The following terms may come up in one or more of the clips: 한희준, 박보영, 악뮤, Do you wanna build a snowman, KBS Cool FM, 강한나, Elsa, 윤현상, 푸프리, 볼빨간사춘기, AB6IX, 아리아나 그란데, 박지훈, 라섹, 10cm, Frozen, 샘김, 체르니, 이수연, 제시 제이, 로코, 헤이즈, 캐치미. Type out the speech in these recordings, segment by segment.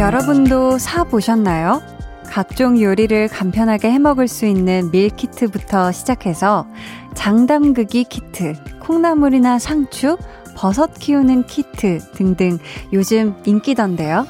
여러분도 사보셨나요? 각종 요리를 간편하게 해먹을 수 있는 밀키트부터 시작해서 장담그기 키트, 콩나물이나 상추, 버섯 키우는 키트 등등 요즘 인기던데요.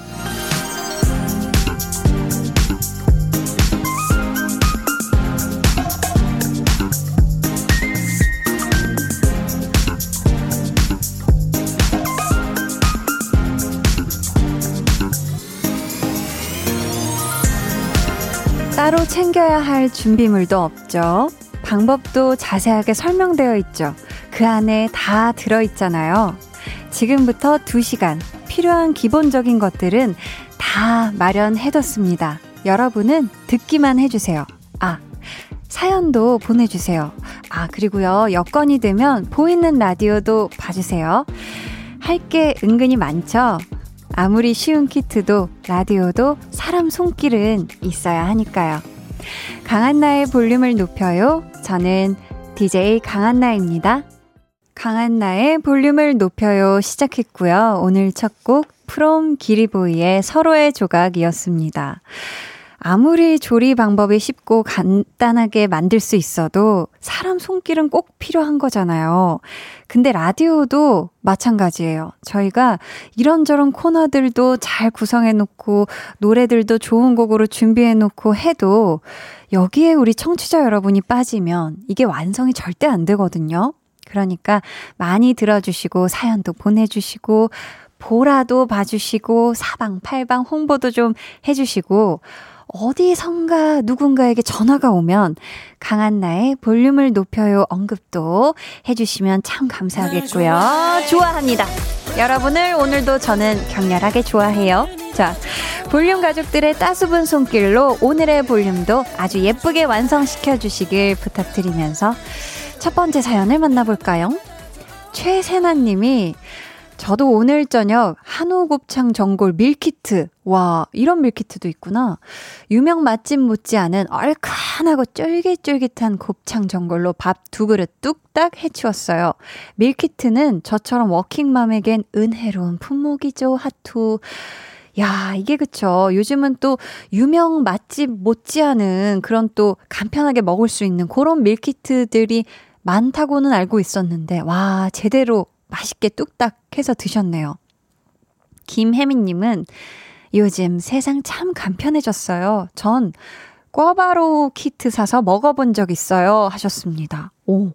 따로 챙겨야 할 준비물도 없죠. 방법도 자세하게 설명되어 있죠. 그 안에 다 들어있잖아요. 지금부터 2시간 필요한 기본적인 것들은 다 마련해뒀습니다. 여러분은 듣기만 해주세요. 아, 사연도 보내주세요. 아, 그리고요, 여건이 되면 보이는 라디오도 봐주세요. 할 게 은근히 많죠. 아무리 쉬운 키트도 라디오도 사람 손길은 있어야 하니까요. 강한나의 볼륨을 높여요. 저는 DJ 강한나입니다. 강한나의 볼륨을 높여요 시작했고요. 오늘 첫 곡 프롬 기리보이의 서로의 조각이었습니다. 아무리 조리 방법이 쉽고 간단하게 만들 수 있어도 사람 손길은 꼭 필요한 거잖아요. 근데 라디오도 마찬가지예요. 저희가 이런저런 코너들도 잘 구성해놓고 노래들도 좋은 곡으로 준비해놓고 해도 여기에 우리 청취자 여러분이 빠지면 이게 완성이 절대 안 되거든요. 그러니까 많이 들어주시고 사연도 보내주시고 보라도 봐주시고 사방팔방 홍보도 좀 해주시고 어디선가 누군가에게 전화가 오면 강한나의 볼륨을 높여요 언급도 해주시면 참 감사하겠고요. 좋아합니다. 여러분을 오늘도 저는 격렬하게 좋아해요. 자, 볼륨 가족들의 따스분 손길로 오늘의 볼륨도 아주 예쁘게 완성시켜 주시길 부탁드리면서 첫 번째 사연을 만나볼까요? 최세나님이 저도 오늘 저녁 한우 곱창 전골 밀키트, 와 이런 밀키트도 있구나, 유명 맛집 못지않은 얼큰하고 쫄깃쫄깃한 곱창 전골로 밥 2그릇 뚝딱 해치웠어요. 밀키트는 저처럼 워킹맘에겐 은혜로운 품목이죠. 하투. 야, 이게 그쵸, 요즘은 또 유명 맛집 못지않은 그런 또 간편하게 먹을 수 있는 그런 밀키트들이 많다고는 알고 있었는데 와 제대로 맛있게 뚝딱 해서 드셨네요. 김혜민님은 요즘 세상 참 간편해졌어요. 전 꿔바로우 키트 사서 먹어본 적 있어요. 하셨습니다. 오,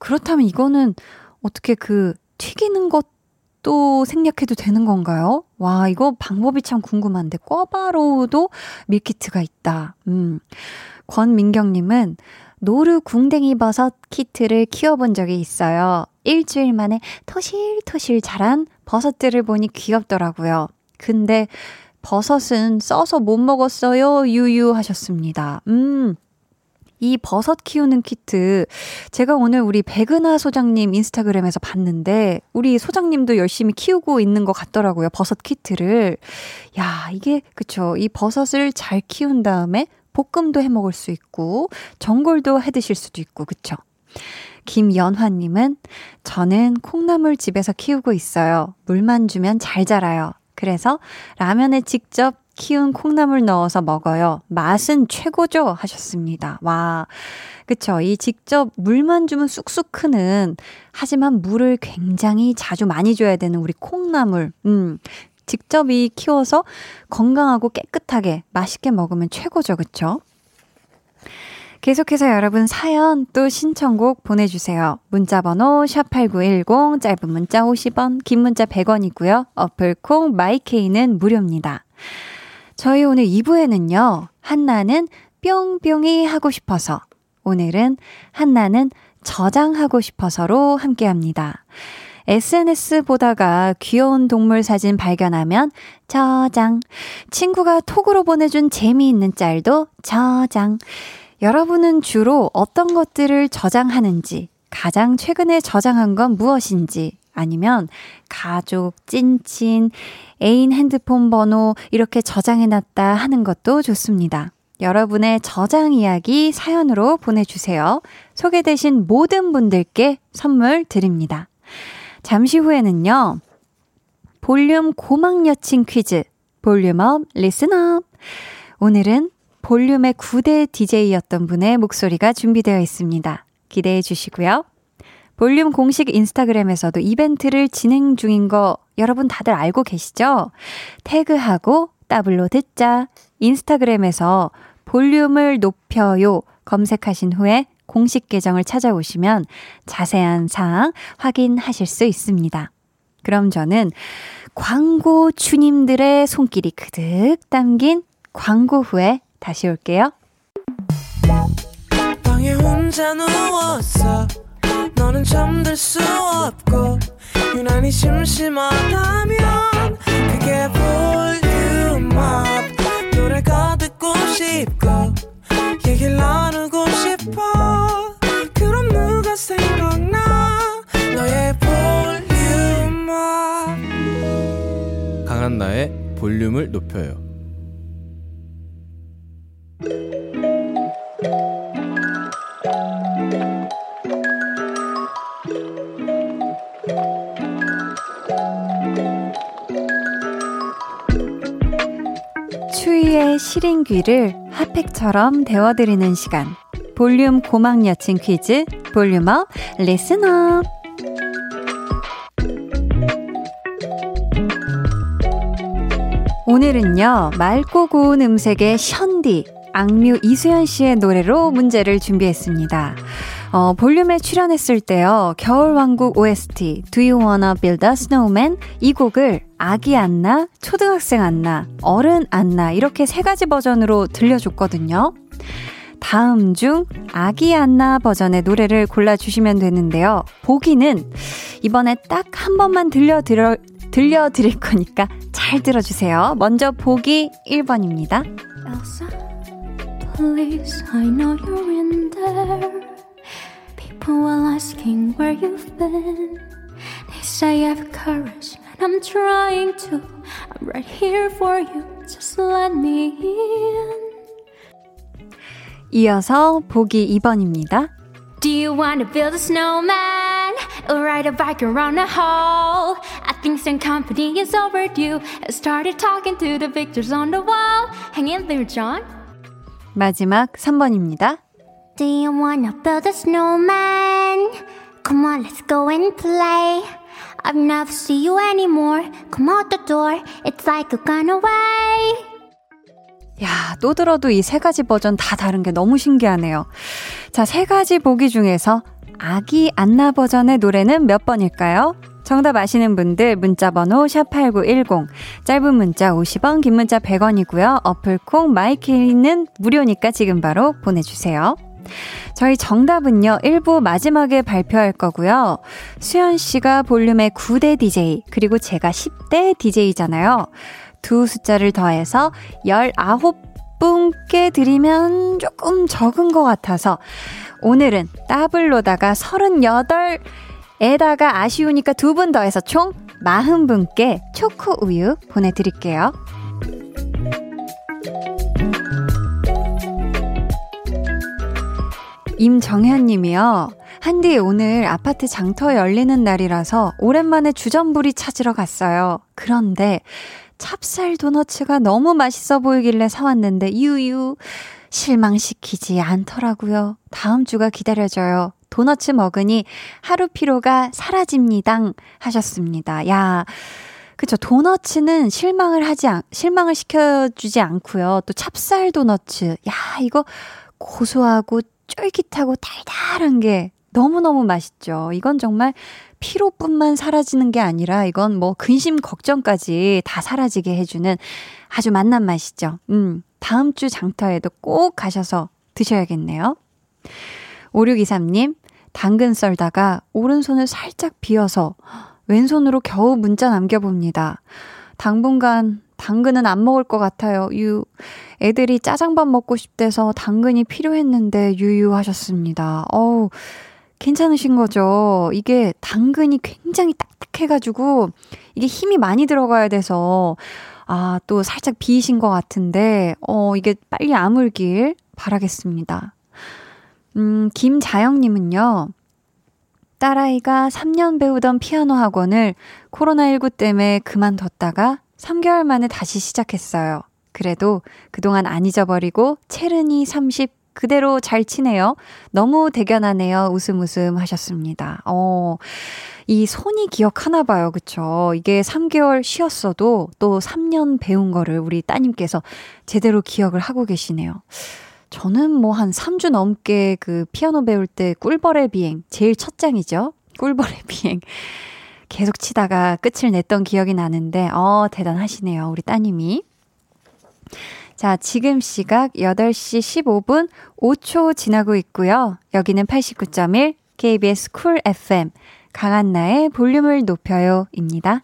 그렇다면 이거는 어떻게 그 튀기는 것도 생략해도 되는 건가요? 와, 이거 방법이 참 궁금한데 꿔바로우도 밀키트가 있다. 권민경님은 노루 궁뎅이 버섯 키트를 키워본 적이 있어요. 일주일 만에 토실토실 자란 버섯들을 보니 귀엽더라고요. 근데 버섯은 써서 못 먹었어요. 유유하셨습니다. 이 버섯 키우는 키트 제가 오늘 우리 백은하 소장님 인스타그램에서 봤는데 우리 소장님도 열심히 키우고 있는 것 같더라고요. 버섯 키트를. 야, 이게 그쵸, 이 버섯을 잘 키운 다음에 볶음도 해 먹을 수 있고 전골도 해 드실 수도 있고 그쵸. 김연화님은 저는 콩나물 집에서 키우고 있어요. 물만 주면 잘 자라요. 그래서 라면에 직접 키운 콩나물 넣어서 먹어요. 맛은 최고죠. 하셨습니다. 와, 그쵸, 이 직접 물만 주면 쑥쑥 크는, 하지만 물을 굉장히 자주 많이 줘야 되는 우리 콩나물, 직접 이 키워서 건강하고 깨끗하게 맛있게 먹으면 최고죠. 그쵸? 계속해서 여러분 사연 또 신청곡 보내주세요. 문자번호 샵8910, 짧은 문자 50원, 긴 문자 100원이고요. 어플콩 마이케이는 무료입니다. 저희 오늘 2부에는요. 한나는 뿅뿅이 하고 싶어서, 오늘은 한나는 저장하고 싶어서로 함께합니다. SNS 보다가 귀여운 동물 사진 발견하면 저장, 친구가 톡으로 보내준 재미있는 짤도 저장, 여러분은 주로 어떤 것들을 저장하는지, 가장 최근에 저장한 건 무엇인지, 아니면 가족, 찐친, 애인 핸드폰 번호 이렇게 저장해놨다 하는 것도 좋습니다. 여러분의 저장 이야기 사연으로 보내주세요. 소개되신 모든 분들께 선물 드립니다. 잠시 후에는요. 볼륨 고막 여친 퀴즈, 볼륨업, 리슨업. 오늘은 볼륨의 9대 DJ였던 분의 목소리가 준비되어 있습니다. 기대해 주시고요. 볼륨 공식 인스타그램에서도 이벤트를 진행 중인 거 여러분 다들 알고 계시죠? 태그하고 따블로 듣자. 인스타그램에서 볼륨을 높여요 검색하신 후에 공식 계정을 찾아오시면 자세한 사항 확인하실 수 있습니다. 그럼 저는 광고 주님들의 손길이 그득 담긴 광고 후에 다시 올게요. 방에 혼자 누웠어. 너는 잠들 수 없고 유난히 심심하다면 그게 볼륨업 노래가 듣고 싶고 얘기를 나누고 싶어. 그럼 누가 생각나 너의 볼륨업. 강한나의 볼륨을 높여요. 추위의 시린 귀를 핫팩처럼 데워드리는 시간, 볼륨 고막 여친 퀴즈 볼륨업 리슨업. 오늘은요 맑고 고운 음색의 션디 악뮤 이수연 씨의 노래로 문제를 준비했습니다. 볼륨에 출연했을 때요 겨울왕국 OST Do you wanna build a snowman 이 곡을 아기 안나, 초등학생 안나, 어른 안나 이렇게 세 가지 버전으로 들려줬거든요. 다음 중 아기 안나 버전의 노래를 골라주시면 되는데요. 보기는 이번에 딱 한 번만 들려드릴 거니까 잘 들어주세요. 먼저 보기 1번입니다. Elsa, please I know you're in there. People are asking where you've been. They say I have courage and I'm trying to. I'm right here for you. Just let me in. 이어서 보기 2번입니다. Do you wanna build a snowman? Or ride a bike around a hole? I think some company is overdue. I started talking to the pictures on the wall. Hang in there, John. 마지막 3번입니다. Do you wanna build a snowman? Come on, let's go and play. I've never seen you anymore. Come out the door. It's like you've gone away. 야, 또 들어도 이 세 가지 버전 다 다른 게 너무 신기하네요. 자, 세 가지 보기 중에서 아기 안나 버전의 노래는 몇 번일까요? 정답 아시는 분들 문자번호 샵8910, 짧은 문자 50원, 긴 문자 100원이고요. 어플콩 마이케이는 무료니까 지금 바로 보내주세요. 저희 정답은요 1부 마지막에 발표할 거고요. 수연씨가 볼륨의 9대 DJ 그리고 제가 10대 DJ잖아요. 두 숫자를 더해서 19분께 드리면 조금 적은 것 같아서 오늘은 더블로다가 38에다가 아쉬우니까 두 분 더해서 총 40분께 초코우유 보내드릴게요. 임정현님이요. 한디 오늘 아파트 장터 열리는 날이라서 오랜만에 주전부리 찾으러 갔어요. 그런데 찹쌀 도너츠가 너무 맛있어 보이길래 사왔는데 유유 실망시키지 않더라고요. 다음 주가 기다려져요. 도너츠 먹으니 하루 피로가 사라집니다. 하셨습니다. 야, 그쵸. 도너츠는 실망을 시켜주지 않고요. 또 찹쌀 도너츠. 야, 이거 고소하고 쫄깃하고 달달한 게 너무너무 맛있죠. 이건 정말 피로뿐만 사라지는 게 아니라 이건 뭐 근심 걱정까지 다 사라지게 해주는 아주 맛난 맛이죠. 다음 주 장터에도 꼭 가셔서 드셔야겠네요. 5623님, 당근 썰다가 오른손을 살짝 비워서 왼손으로 겨우 문자 남겨봅니다. 당분간 당근은 안 먹을 것 같아요. 애들이 짜장밥 먹고 싶대서 당근이 필요했는데 유유하셨습니다. 어우, 괜찮으신 거죠? 이게 당근이 굉장히 딱딱해가지고 이게 힘이 많이 들어가야 돼서 아, 또 살짝 비이신 것 같은데 이게 빨리 아물길 바라겠습니다. 김자영님은요. 딸아이가 3년 배우던 피아노 학원을 코로나19 때문에 그만뒀다가 3개월 만에 다시 시작했어요. 그래도 그동안 안 잊어버리고 체르니 30 그대로 잘 치네요. 너무 대견하네요. 웃음 웃음 하셨습니다. 이 손이 기억하나 봐요. 그쵸? 이게 3개월 쉬었어도 또 3년 배운 거를 우리 따님께서 제대로 기억을 하고 계시네요. 저는 뭐 한 3주 넘게 그 피아노 배울 때 꿀벌의 비행, 제일 첫 장이죠. 꿀벌의 비행. 계속 치다가 끝을 냈던 기억이 나는데 대단하시네요. 우리 따님이. 자, 지금 시각 8시 15분 5초 지나고 있고요. 여기는 89.1 KBS Cool FM 강한나의 볼륨을 높여요 입니다.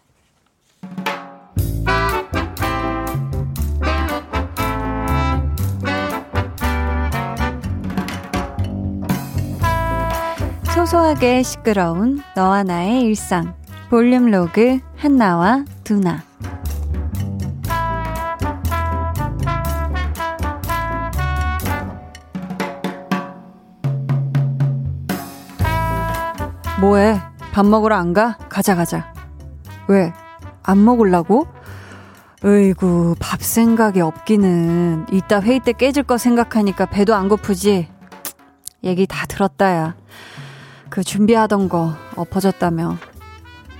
소소하게 시끄러운 너와 나의 일상 볼륨 로그 한나와 두나. 뭐해? 밥 먹으러 안 가? 가자. 왜? 안 먹으려고? 으이구, 밥 생각이 없기는. 이따 회의 때 깨질 거 생각하니까 배도 안 고프지? 얘기 다 들었다, 야. 그 준비하던 거 엎어졌다며.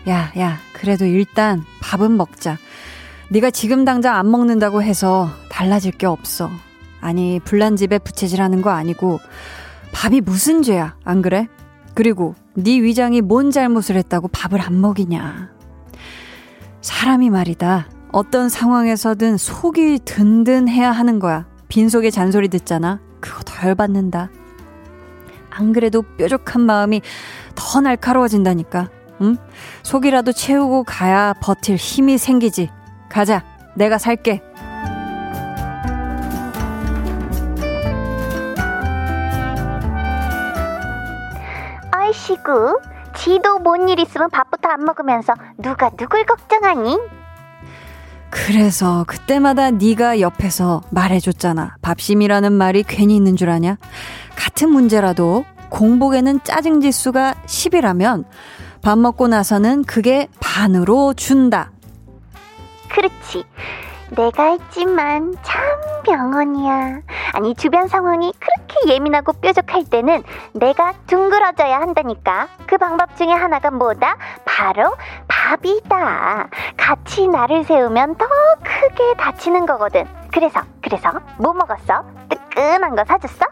야, 그래도 일단 밥은 먹자. 네가 지금 당장 안 먹는다고 해서 달라질 게 없어. 아니, 불난 집에 부채질하는 거 아니고 밥이 무슨 죄야, 안 그래? 그리고 네 위장이 뭔 잘못을 했다고 밥을 안 먹이냐. 사람이 말이다, 어떤 상황에서든 속이 든든해야 하는 거야. 빈속에 잔소리 듣잖아. 그거 더 열받는다. 안 그래도 뾰족한 마음이 더 날카로워진다니까. 응? 속이라도 채우고 가야 버틸 힘이 생기지. 가자, 내가 살게. 아이씨구, 지도 뭔 일 있으면 밥부터 안 먹으면서 누가 누굴 걱정하니? 그래서 그때마다 네가 옆에서 말해줬잖아. 밥심이라는 말이 괜히 있는 줄 아냐? 같은 문제라도 공복에는 짜증지수가 10이라면 밥 먹고 나서는 그게 반으로 준다. 그렇지. 내가 했지만 참 병원이야. 아니, 주변 상황이 그렇게 예민하고 뾰족할 때는 내가 둥그러져야 한다니까. 그 방법 중에 하나가 뭐다? 바로 밥이다. 같이 나를 세우면 더 크게 다치는 거거든. 그래서 뭐 먹었어? 뜨끈한 거 사줬어?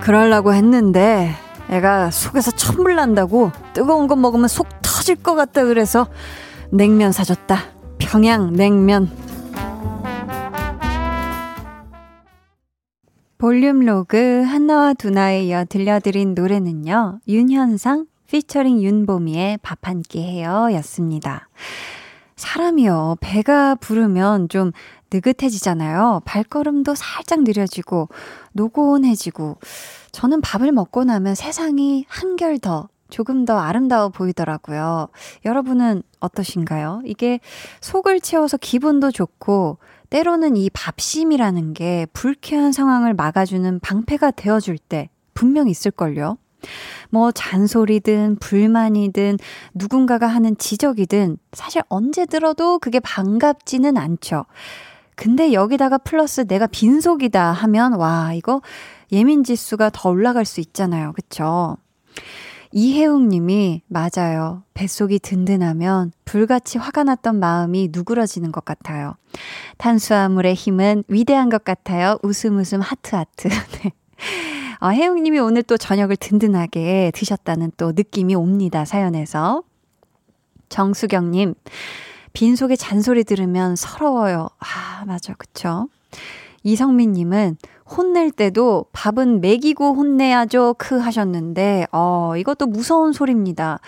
그러려고 했는데 애가 속에서 천불 난다고 뜨거운 거 먹으면 속 터질 것 같다 그래서 냉면 사줬다. 평양냉면. 볼륨 로그 한나와 두나에 이어 들려드린 노래는요, 윤현상 피처링 윤보미의 밥 한 끼 해요 였습니다. 사람이요, 배가 부르면 좀 느긋해지잖아요. 발걸음도 살짝 느려지고 노곤해지고. 저는 밥을 먹고 나면 세상이 한결 더, 조금 더 아름다워 보이더라고요. 여러분은 어떠신가요? 이게 속을 채워서 기분도 좋고 때로는 이 밥심이라는 게 불쾌한 상황을 막아주는 방패가 되어줄 때 분명 있을걸요. 뭐 잔소리든 불만이든 누군가가 하는 지적이든 사실 언제 들어도 그게 반갑지는 않죠. 근데 여기다가 플러스 내가 빈속이다 하면 와, 이거 예민지수가 더 올라갈 수 있잖아요. 그쵸? 이혜웅님이 맞아요. 뱃속이 든든하면 불같이 화가 났던 마음이 누그러지는 것 같아요. 탄수화물의 힘은 위대한 것 같아요. 웃음 하트. 네. 혜웅님이 오늘 또 저녁을 든든하게 드셨다는 또 느낌이 옵니다. 사연에서. 정수경님, 빈속에 잔소리 들으면 서러워요. 아, 맞아, 그쵸? 이성민님은 혼낼 때도 밥은 먹이고 혼내야죠. 크 하셨는데 이것도 무서운 소리입니다.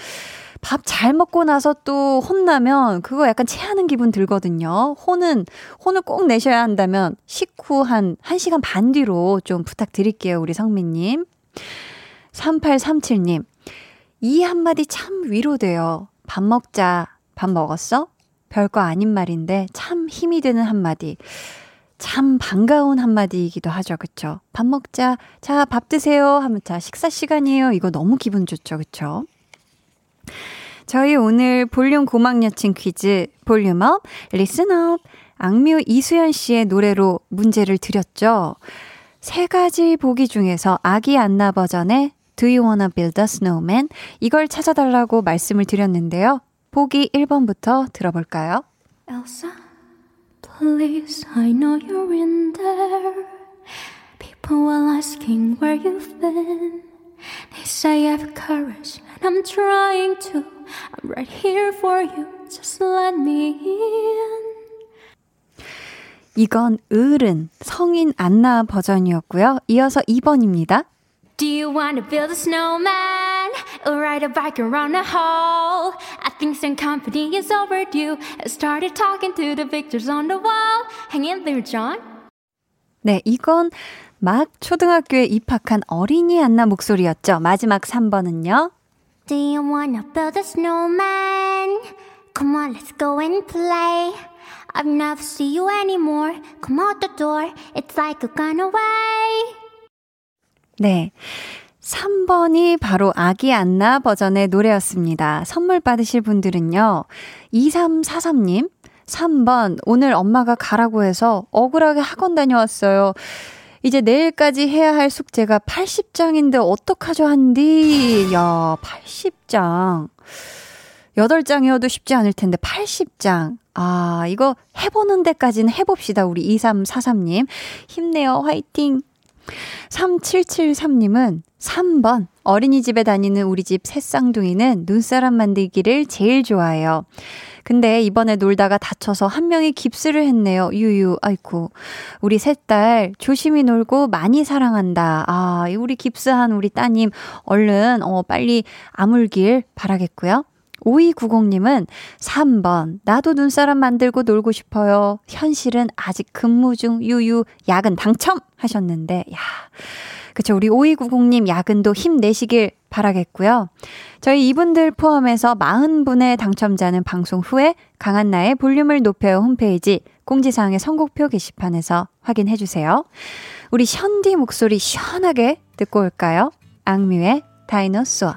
밥 잘 먹고 나서 또 혼나면 그거 약간 체하는 기분 들거든요. 혼을 꼭 내셔야 한다면 식후 한 1시간 반 뒤로 좀 부탁드릴게요. 우리 성민님. 3837님. 이 한마디 참 위로돼요. 밥 먹자. 밥 먹었어? 별거 아닌 말인데 참 힘이 되는 한마디. 참 반가운 한마디이기도 하죠. 그쵸? 밥 먹자. 자, 밥 드세요 하면 자, 식사 시간이에요. 이거 너무 기분 좋죠. 그쵸? 저희 오늘 볼륨 고막여친 퀴즈 볼륨업, 리슨업, 악뮤 이수연 씨의 노래로 문제를 드렸죠. 세 가지 보기 중에서 아기 안나 버전의 Do you wanna build a snowman? 이걸 찾아달라고 말씀을 드렸는데요. 보기 1번부터 들어볼까요? Elsa, please, I know you're in there. People are asking where you've been. They say I have courage and I'm trying to. I'm right here for you, just let me in. 이건 어른, 성인 안나 버전이었고요. 이어서 2번입니다. Do you wanna build a snowman? Or ride a bike around a hole? I think some company is overdue. I started talking to the pictures on the wall. Hang in there, John. 네, 이건 막 초등학교에 입학한 어린이 안나 목소리였죠. 마지막 3번은요. Do you wanna build a snowman? Come on, let's go and play. I've never seen you anymore. Come out the door. It's like you've gone away. 네, 3번이 바로 아기 안나 버전의 노래였습니다. 선물 받으실 분들은요, 2343님, 3번 오늘 엄마가 가라고 해서 억울하게 학원 다녀왔어요. 이제 내일까지 해야 할 숙제가 80장인데 어떡하죠 한디. 야, 80장. 8장이어도 쉽지 않을 텐데 80장. 아, 이거 해보는 데까지는 해봅시다. 우리 2343님 힘내요, 화이팅. 3773님은 3번 어린이집에 다니는 우리 집 새쌍둥이는 눈사람 만들기를 제일 좋아해요. 근데 이번에 놀다가 다쳐서 한 명이 깁스를 했네요. 유유, 아이고. 우리 셋딸 조심히 놀고 많이 사랑한다. 아, 우리 깁스한 우리 따님 얼른 빨리 아물길 바라겠고요. 5290님은 3번 나도 눈사람 만들고 놀고 싶어요. 현실은 아직 근무 중 유유 야근 당첨 하셨는데, 야, 그쵸, 우리 5290님 야근도 힘내시길 바라겠고요. 저희 이분들 포함해서 40분의 당첨자는 방송 후에 강한나의 볼륨을 높여요 홈페이지 공지사항의 선곡표 게시판에서 확인해주세요. 우리 션디 목소리 시원하게 듣고 올까요? 악뮤의 다이노소어.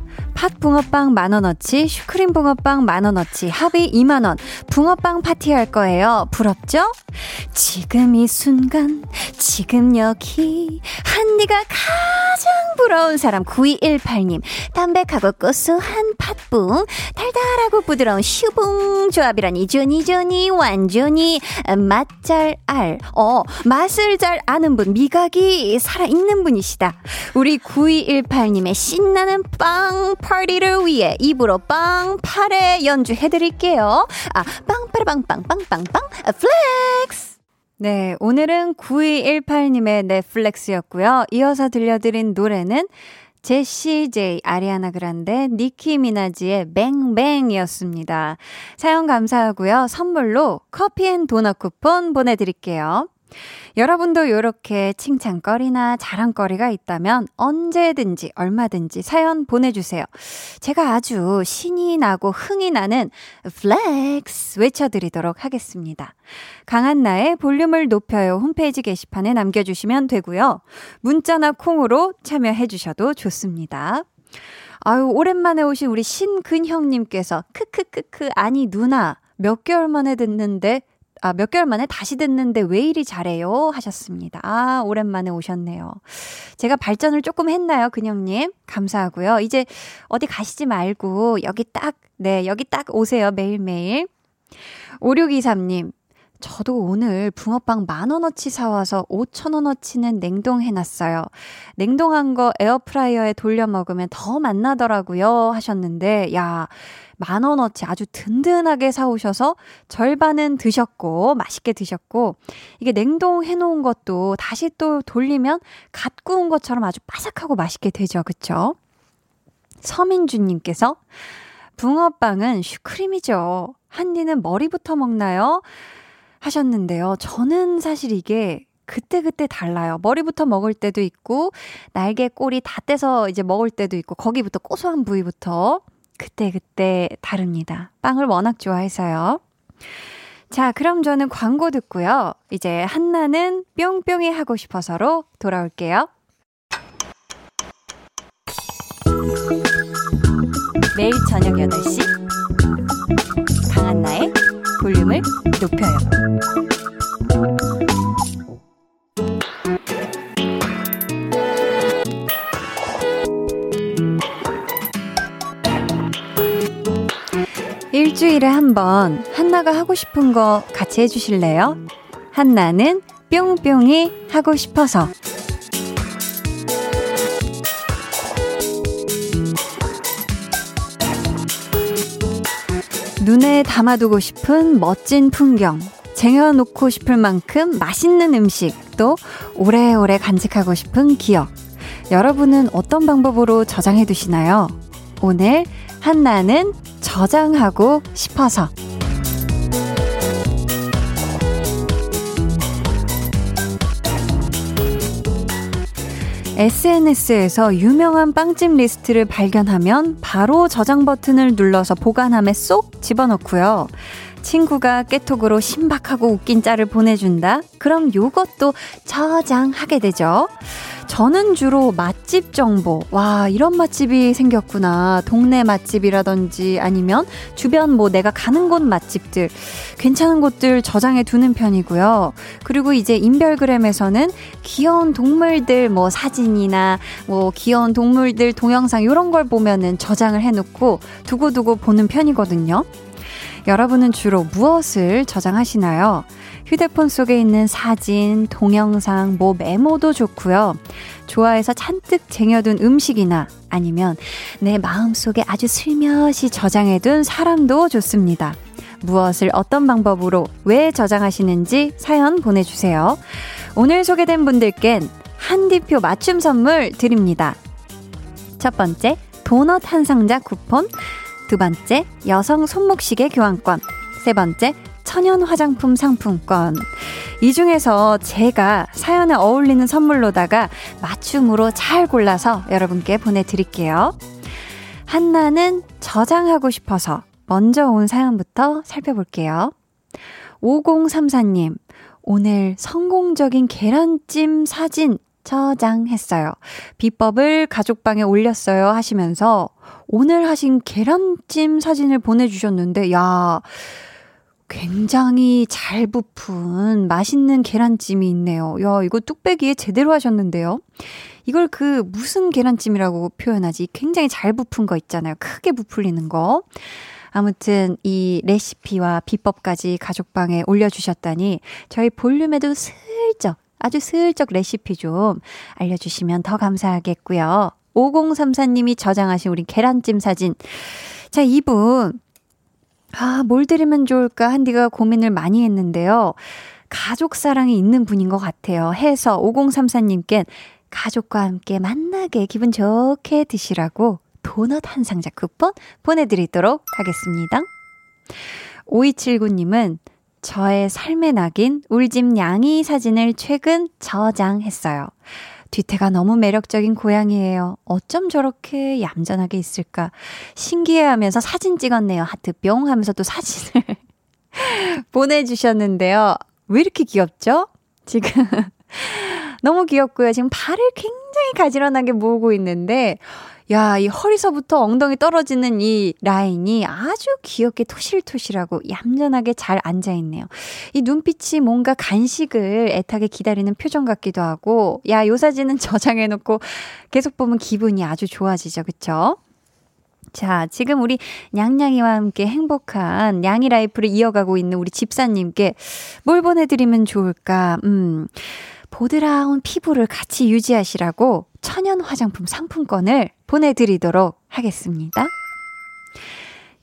팥 붕어빵 만원어치, 슈크림 붕어빵 만원어치, 합이 2만원, 붕어빵 파티할 거예요. 부럽죠? 지금 이 순간, 지금 여기, 한디가 가장 부러운 사람 9218님, 담백하고 고소한 팥붕, 달달하고 부드러운 슈붕 조합이라니, 조니, 완전히 맛 잘 알, 맛을 잘 아는 분, 미각이 살아있는 분이시다. 우리 9218님의 신나는 빵, 파티를 위해 입으로 빵 파레 연주해드릴게요. 아, 빵빠라빵빵빵빵빵 플렉스. 네, 오늘은 9218님의 넷플렉스였고요. 이어서 들려드린 노래는 제시 제이, 아리아나 그란데, 니키 미나지의 뱅뱅이었습니다. 사연 감사하고요. 선물로 커피앤도넛 쿠폰 보내드릴게요. 여러분도 이렇게 칭찬거리나 자랑거리가 있다면 언제든지 얼마든지 사연 보내주세요. 제가 아주 신이 나고 흥이 나는 플렉스 외쳐드리도록 하겠습니다. 강한나의 볼륨을 높여요 홈페이지 게시판에 남겨주시면 되고요. 문자나 콩으로 참여해주셔도 좋습니다. 아유, 오랜만에 오신 우리 신근형님께서 크크크크, 아니 누나 몇 개월 만에 듣는데, 아, 몇 개월 만에 다시 듣는데 왜 이리 잘해요? 하셨습니다. 아, 오랜만에 오셨네요. 제가 발전을 조금 했나요, 근영님? 감사하고요. 이제 어디 가시지 말고 여기 딱, 네, 여기 딱 오세요, 매일매일. 5623님, 저도 오늘 붕어빵 10,000원어치 사와서 5,000원어치는 냉동해놨어요. 냉동한 거 에어프라이어에 돌려 먹으면 더 맛나더라고요 하셨는데, 야, 10,000원어치 아주 든든하게 사오셔서 절반은 드셨고 맛있게 드셨고, 이게 냉동해놓은 것도 다시 또 돌리면 갓 구운 것처럼 아주 바삭하고 맛있게 되죠. 그쵸? 서민주님께서 붕어빵은 슈크림이죠. 한디는 머리부터 먹나요? 하셨는데요. 저는 사실 이게 그때그때 달라요. 머리부터 먹을 때도 있고, 날개 꼬리 다 떼서 이제 먹을 때도 있고, 거기부터 고소한 부위부터 그때그때 다릅니다. 빵을 워낙 좋아해서요. 자, 그럼 저는 광고 듣고요. 이제 한나는 뿅뿅이 하고 싶어서로 돌아올게요. 매일 저녁 8시 강한나의 볼륨을 높여요. 일주일에 한 번 한나가 하고 싶은 거 같이 해주실래요? 한나는 뿅뿅이 하고 싶어서. 눈에 담아두고 싶은 멋진 풍경, 쟁여놓고 싶을 만큼 맛있는 음식, 또 오래오래 간직하고 싶은 기억. 여러분은 어떤 방법으로 저장해두시나요? 오늘 한나는 저장하고 싶어서. SNS에서 유명한 빵집 리스트를 발견하면 바로 저장 버튼을 눌러서 보관함에 쏙 집어넣고요. 친구가 깨톡으로 신박하고 웃긴 짤을 보내준다? 그럼 요것도 저장하게 되죠. 저는 주로 맛집 정보, 와 이런 맛집이 생겼구나, 동네 맛집이라든지 아니면 주변 뭐 내가 가는 곳 맛집들, 괜찮은 곳들 저장해 두는 편이고요. 그리고 이제 인별그램에서는 귀여운 동물들 뭐 사진이나 뭐 귀여운 동물들 동영상 이런 걸 보면은 저장을 해놓고 두고두고 보는 편이거든요. 여러분은 주로 무엇을 저장하시나요? 휴대폰 속에 있는 사진, 동영상, 뭐 메모도 좋고요. 좋아해서 잔뜩 쟁여둔 음식이나 아니면 내 마음속에 아주 슬며시 저장해둔 사람도 좋습니다. 무엇을 어떤 방법으로 왜 저장하시는지 사연 보내주세요. 오늘 소개된 분들께는 한디표 맞춤 선물 드립니다. 첫 번째, 도넛 한 상자 쿠폰. 두 번째, 여성 손목시계 교환권. 세 번째, 천연 화장품 상품권. 이 중에서 제가 사연에 어울리는 선물로다가 맞춤으로 잘 골라서 여러분께 보내드릴게요. 한나는 저장하고 싶어서 먼저 온 사연부터 살펴볼게요. 5034님, 오늘 성공적인 계란찜 사진 저장했어요. 비법을 가족방에 올렸어요 하시면서 오늘 하신 계란찜 사진을 보내주셨는데, 야, 굉장히 잘 부푼 맛있는 계란찜이 있네요. 야, 이거 뚝배기에 제대로 하셨는데요. 이걸 그 무슨 계란찜이라고 표현하지? 굉장히 잘 부푼 거 있잖아요. 크게 부풀리는 거. 아무튼 이 레시피와 비법까지 가족방에 올려주셨다니 저희 볼륨에도 슬쩍, 아주 슬쩍 레시피 좀 알려주시면 더 감사하겠고요. 5034님이 저장하신 우리 계란찜 사진. 자, 이분, 아, 뭘 드리면 좋을까 한디가 고민을 많이 했는데요. 가족 사랑이 있는 분인 것 같아요. 해서 5034님께는 가족과 함께 만나게 기분 좋게 드시라고 도넛 한 상자 쿠폰 보내드리도록 하겠습니다. 5279님은 저의 삶의 낙인 우리 집 양이 사진을 최근 저장했어요. 뒤태가 너무 매력적인 고양이에요. 어쩜 저렇게 얌전하게 있을까 신기해하면서 사진 찍었네요. 하트 뿅 하면서 또 사진을 보내주셨는데요. 왜 이렇게 귀엽죠? 지금 너무 귀엽고요. 지금 발을 굉장히 가지런하게 모으고 있는데, 야, 이 허리서부터 엉덩이 떨어지는 이 라인이 아주 귀엽게 토실토실하고 얌전하게 잘 앉아있네요. 이 눈빛이 뭔가 간식을 애타게 기다리는 표정 같기도 하고, 야, 요 사진은 저장해놓고 계속 보면 기분이 아주 좋아지죠. 그쵸? 자, 지금 우리 냥냥이와 함께 행복한 냥이 라이프를 이어가고 있는 우리 집사님께 뭘 보내드리면 좋을까? 보드라운 피부를 같이 유지하시라고 천연 화장품 상품권을 보내드리도록 하겠습니다.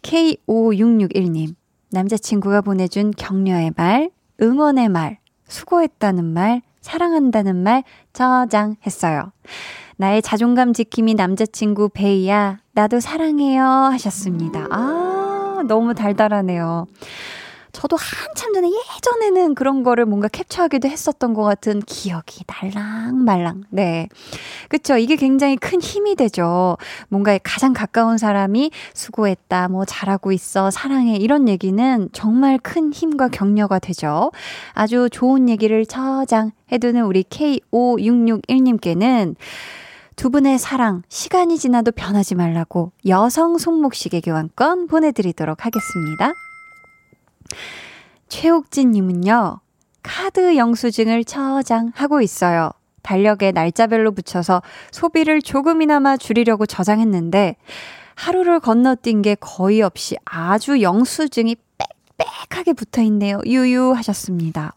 K5661님, 남자친구가 보내준 격려의 말, 응원의 말, 수고했다는 말, 사랑한다는 말 저장했어요. 나의 자존감 지킴이 남자친구 베이야, 나도 사랑해요 하셨습니다. 아, 너무 달달하네요. 저도 한참 전에 예전에는 그런 거를 뭔가 캡처하기도 했었던 것 같은 기억이 날랑말랑. 네, 그렇죠. 이게 굉장히 큰 힘이 되죠. 뭔가 가장 가까운 사람이 수고했다, 뭐 잘하고 있어, 사랑해 이런 얘기는 정말 큰 힘과 격려가 되죠. 아주 좋은 얘기를 저장해두는 우리 K5661님께는 두 분의 사랑, 시간이 지나도 변하지 말라고 여성 손목시계 교환권 보내드리도록 하겠습니다. 최옥진님은요, 카드 영수증을 저장하고 있어요. 달력에 날짜별로 붙여서 소비를 조금이나마 줄이려고 저장했는데 하루를 건너뛴 게 거의 없이 아주 영수증이 빽빽하게 붙어있네요. 유유하셨습니다.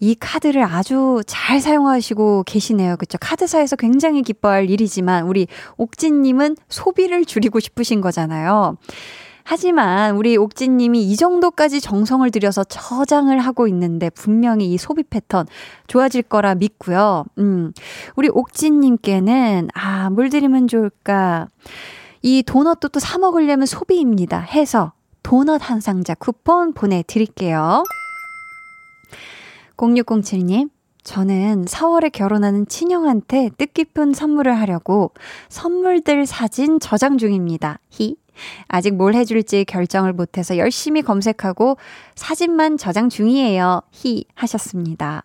이 카드를 아주 잘 사용하시고 계시네요. 그렇죠? 카드사에서 굉장히 기뻐할 일이지만 우리 옥진님은 소비를 줄이고 싶으신 거잖아요. 하지만 우리 옥진님이 이 정도까지 정성을 들여서 저장을 하고 있는데 분명히 이 소비 패턴 좋아질 거라 믿고요. 우리 옥진님께는 뭘 드리면 좋을까? 이 도넛도 또 사 먹으려면 소비입니다 해서 도넛 한 상자 쿠폰 보내드릴게요. 0607님, 저는 4월에 결혼하는 친형한테 뜻깊은 선물을 하려고 선물들 사진 저장 중입니다. 아직 뭘 해줄지 결정을 못해서 열심히 검색하고 사진만 저장 중이에요. 하셨습니다.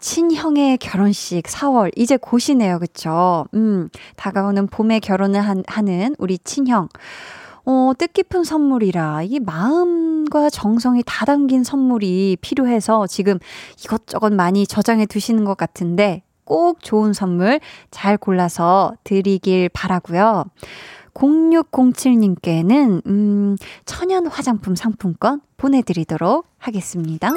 친형의 결혼식 4월 이제 곧이네요. 그쵸? 다가오는 봄에 결혼을 하는 우리 친형. 뜻깊은 선물이라 이 마음과 정성이 다 담긴 선물이 필요해서 지금 이것저것 많이 저장해 두시는 것 같은데 꼭 좋은 선물 잘 골라서 드리길 바라고요. 0607님께는 천연 화장품 상품권 보내드리도록 하겠습니다.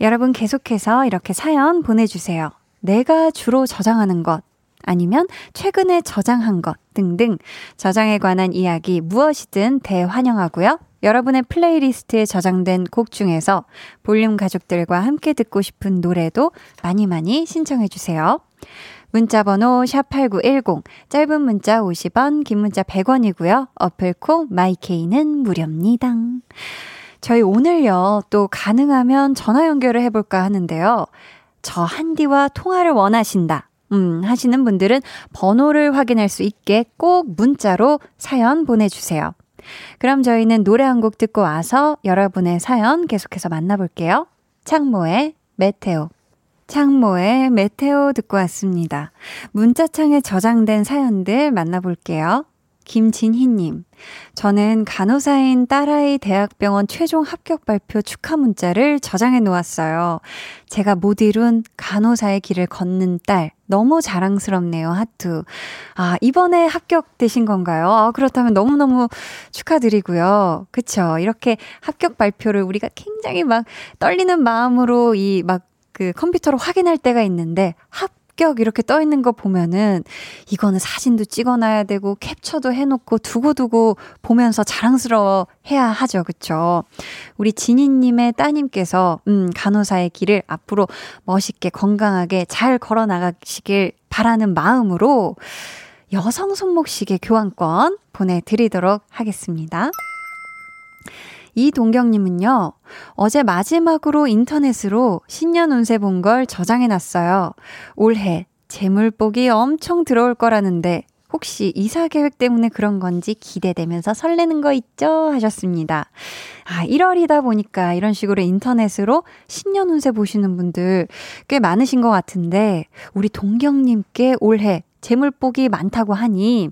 여러분 계속해서 이렇게 사연 보내주세요. 내가 주로 저장하는 것 아니면 최근에 저장한 것 등등 저장에 관한 이야기 무엇이든 대환영하고요. 여러분의 플레이리스트에 저장된 곡 중에서 볼륨 가족들과 함께 듣고 싶은 노래도 많이 많이 신청해 주세요. 문자번호 샵8910, 짧은 문자 50원, 긴 문자 100원이고요. 어플콩 마이케이는 무료입니다. 저희 오늘요, 또 가능하면 전화 연결을 해볼까 하는데요. 저 한디와 통화를 원하신다 하시는 분들은 번호를 확인할 수 있게 꼭 문자로 사연 보내주세요. 그럼 저희는 노래 한 곡 듣고 와서 여러분의 사연 계속해서 만나볼게요. 창모의 메테오. 창모의 메테오 듣고 왔습니다. 문자창에 저장된 사연들 만나볼게요. 김진희님, 저는 간호사인 딸아이 대학병원 최종 합격 발표 축하 문자를 저장해 놓았어요. 제가 못 이룬 간호사의 길을 걷는 딸, 너무 자랑스럽네요. 하트. 이번에 합격되신 건가요? 그렇다면 너무너무 축하드리고요. 그쵸? 이렇게 합격 발표를 우리가 굉장히 막 떨리는 마음으로 그 컴퓨터로 확인할 때가 있는데 합격 이렇게 떠 있는 거 보면은 이거는 사진도 찍어놔야 되고 캡처도 해놓고 두고두고 보면서 자랑스러워해야 하죠. 그쵸? 우리 진희님의 따님께서 간호사의 길을 앞으로 멋있게 건강하게 잘 걸어나가시길 바라는 마음으로 여성 손목시계 교환권 보내드리도록 하겠습니다. 이동경님은요, 어제 마지막으로 인터넷으로 신년 운세 본 걸 저장해놨어요. 올해 재물복이 엄청 들어올 거라는데 혹시 이사 계획 때문에 그런 건지 기대되면서 설레는 거 있죠? 하셨습니다. 1월이다 보니까 이런 식으로 인터넷으로 신년 운세 보시는 분들 꽤 많으신 것 같은데 우리 동경님께 올해 재물복이 많다고 하니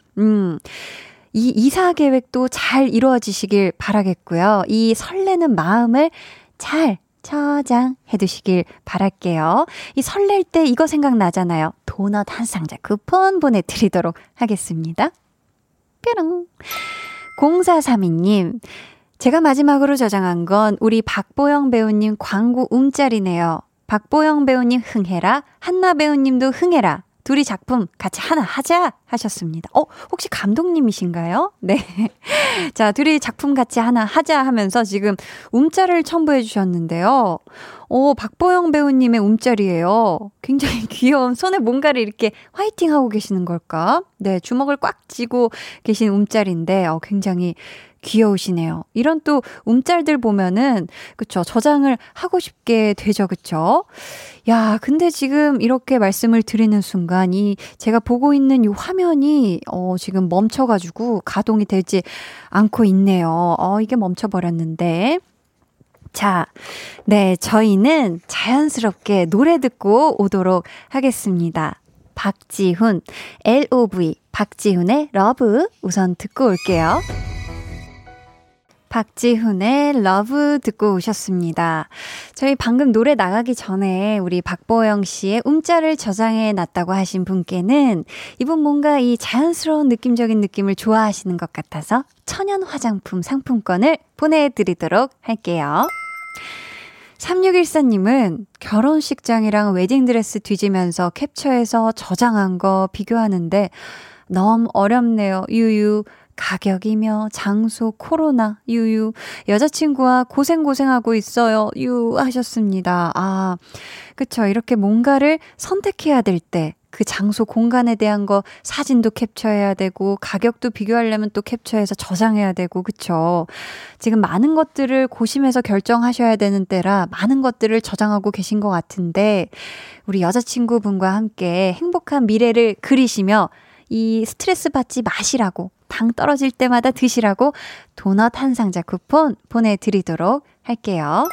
이 이사 계획도 잘 이루어지시길 바라겠고요. 이 설레는 마음을 잘 저장해 두시길 바랄게요. 이 설렐 때 이거 생각나잖아요. 도넛 한 상자 쿠폰 보내드리도록 하겠습니다. 뾰롱. 0432님, 제가 마지막으로 저장한 건 우리 박보영 배우님 광고 움짤이네요. 박보영 배우님 흥해라, 한나 배우님도 흥해라. 둘이 작품 같이 하나 하자 하셨습니다. 혹시 감독님이신가요? 네. 자, 둘이 작품 같이 하나 하자 하면서 지금 움짤을 첨부해 주셨는데요. 박보영 배우님의 움짤이에요. 굉장히 귀여운, 손에 뭔가를 이렇게 화이팅하고 계시는 걸까? 네, 주먹을 꽉 쥐고 계신 움짤인데 굉장히 귀여우시네요. 이런 또 움짤들 보면은, 그쵸, 저장을 하고 싶게 되죠, 그쵸? 야, 근데 지금 이렇게 말씀을 드리는 순간 이 제가 보고 있는 이 화면이 지금 멈춰가지고 가동이 되지 않고 있네요. 이게 멈춰버렸는데. 자, 네, 저희는 자연스럽게 노래 듣고 오도록 하겠습니다. 박지훈, LOV, 박지훈의 러브 우선 듣고 올게요. 박지훈의 러브 듣고 오셨습니다. 저희 방금 노래 나가기 전에 우리 박보영 씨의 움짤을 저장해 놨다고 하신 분께는 이분 뭔가 이 자연스러운 느낌적인 느낌을 좋아하시는 것 같아서 천연 화장품 상품권을 보내드리도록 할게요. 3614님은 결혼식장이랑 웨딩드레스 뒤지면서 캡처해서 저장한 거 비교하는데 너무 어렵네요. 유유. 가격이며 장소, 코로나, 유유. 여자친구와 고생고생하고 있어요, 유 하셨습니다. 아, 그쵸. 이렇게 뭔가를 선택해야 될 때 그 장소, 공간에 대한 거 사진도 캡처해야 되고 가격도 비교하려면 또 캡처해서 저장해야 되고, 그쵸. 지금 많은 것들을 고심해서 결정하셔야 되는 때라 많은 것들을 저장하고 계신 것 같은데 우리 여자친구분과 함께 행복한 미래를 그리시며 이 스트레스 받지 마시라고 당 떨어질 때마다 드시라고 도넛 한 상자 쿠폰 보내드리도록 할게요.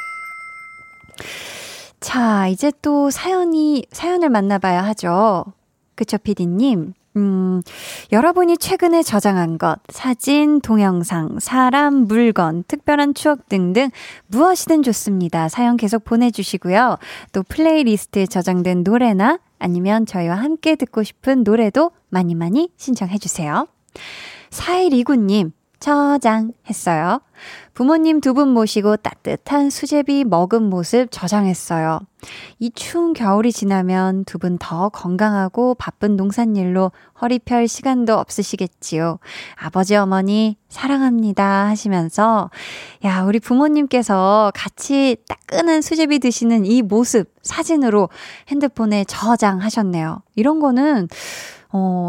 자, 이제 또 사연을 만나봐야 하죠. 그쵸, 피디님? 여러분이 최근에 저장한 것, 사진, 동영상, 사람, 물건, 특별한 추억 등등 무엇이든 좋습니다. 사연 계속 보내주시고요. 또 플레이리스트에 저장된 노래나 아니면 저희와 함께 듣고 싶은 노래도 많이 많이 신청해주세요. 4129님, 저장했어요. 부모님 두 분 모시고 따뜻한 수제비 먹은 모습 저장했어요. 이 추운 겨울이 지나면 두 분 더 건강하고 바쁜 농산일로 허리 펼 시간도 없으시겠지요. 아버지 어머니 사랑합니다 하시면서, 야, 우리 부모님께서 같이 따끈한 수제비 드시는 이 모습 사진으로 핸드폰에 저장하셨네요. 이런 거는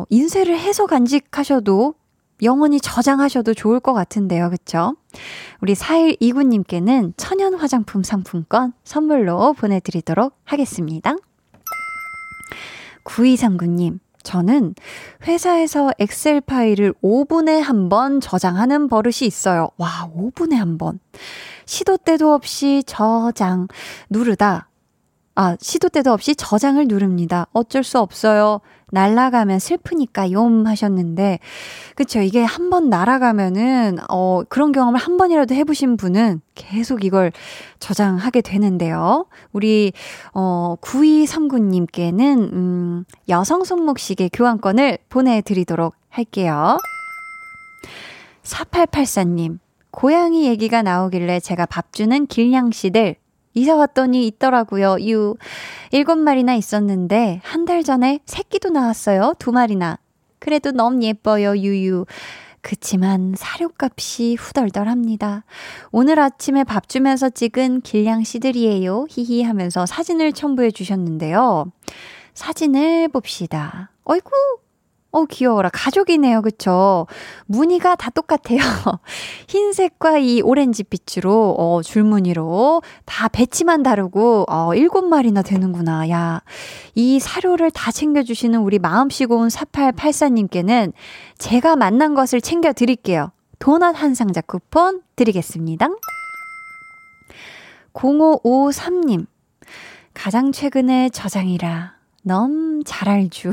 인쇄를 해서 간직하셔도 영원히 저장하셔도 좋을 것 같은데요. 그쵸? 우리 4129님께는 천연 화장품 상품권 선물로 보내드리도록 하겠습니다. 9239님, 저는 회사에서 엑셀 파일을 5분에 한 번 저장하는 버릇이 있어요. 와, 5분에 한 번. 시도 때도 없이 저장을 누릅니다. 어쩔 수 없어요. 날아가면 슬프니까 욤 하셨는데, 그쵸, 이게 한 번 날아가면은 그런 경험을 한 번이라도 해보신 분은 계속 이걸 저장하게 되는데요. 우리 9239님께는 여성 손목시계 교환권을 보내드리도록 할게요. 4884님, 고양이 얘기가 나오길래 제가 밥 주는 길냥씨들 이사 왔더니 있더라고요. 7마리나 있었는데 한 달 전에 새끼도 낳았어요. 2마리나. 그래도 너무 예뻐요. 유유. 그치만 사료값이 후덜덜합니다. 오늘 아침에 밥 주면서 찍은 길냥씨들이에요. 히히 하면서 사진을 첨부해 주셨는데요. 사진을 봅시다. 어이구. 귀여워라. 가족이네요. 그쵸? 무늬가 다 똑같아요. 흰색과 이 오렌지빛으로 줄무늬로 다 배치만 다르고 7마리나 되는구나. 야, 이 사료를 다 챙겨주시는 우리 마음씨고 온 4884님께는 제가 만난 것을 챙겨드릴게요. 도넛 한 상자 쿠폰 드리겠습니다. 0553님, 가장 최근에 저장이라 너무 잘 알죠.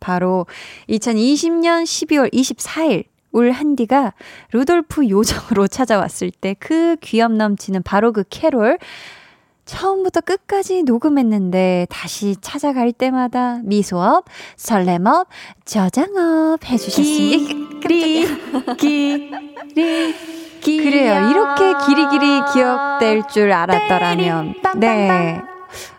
바로 2020년 12월 24일 울 한디가 루돌프 요정으로 찾아왔을 때 그 귀염 넘치는 바로 그 캐롤 처음부터 끝까지 녹음했는데 다시 찾아갈 때마다 미소업, 설렘업, 저장업 해주셨습니다. 기리. 그래요. 이렇게 기리기리 기억될 줄 알았더라면. 네.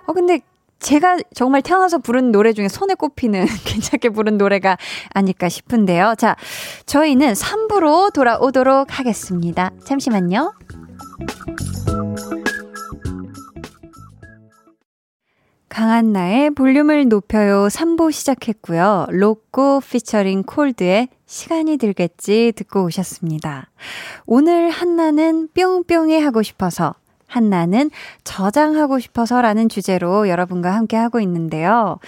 근데 제가 정말 태어나서 부른 노래 중에 손에 꼽히는 괜찮게 부른 노래가 아닐까 싶은데요. 자, 저희는 3부로 돌아오도록 하겠습니다. 잠시만요. 강한나의 볼륨을 높여요 3부 시작했고요. 로코 피처링 콜드의 시간이 들겠지 듣고 오셨습니다. 오늘 한나는 뿅뿅이 하고 싶어서, 한나는 저장하고 싶어서라는 주제로 여러분과 함께하고 있는데요.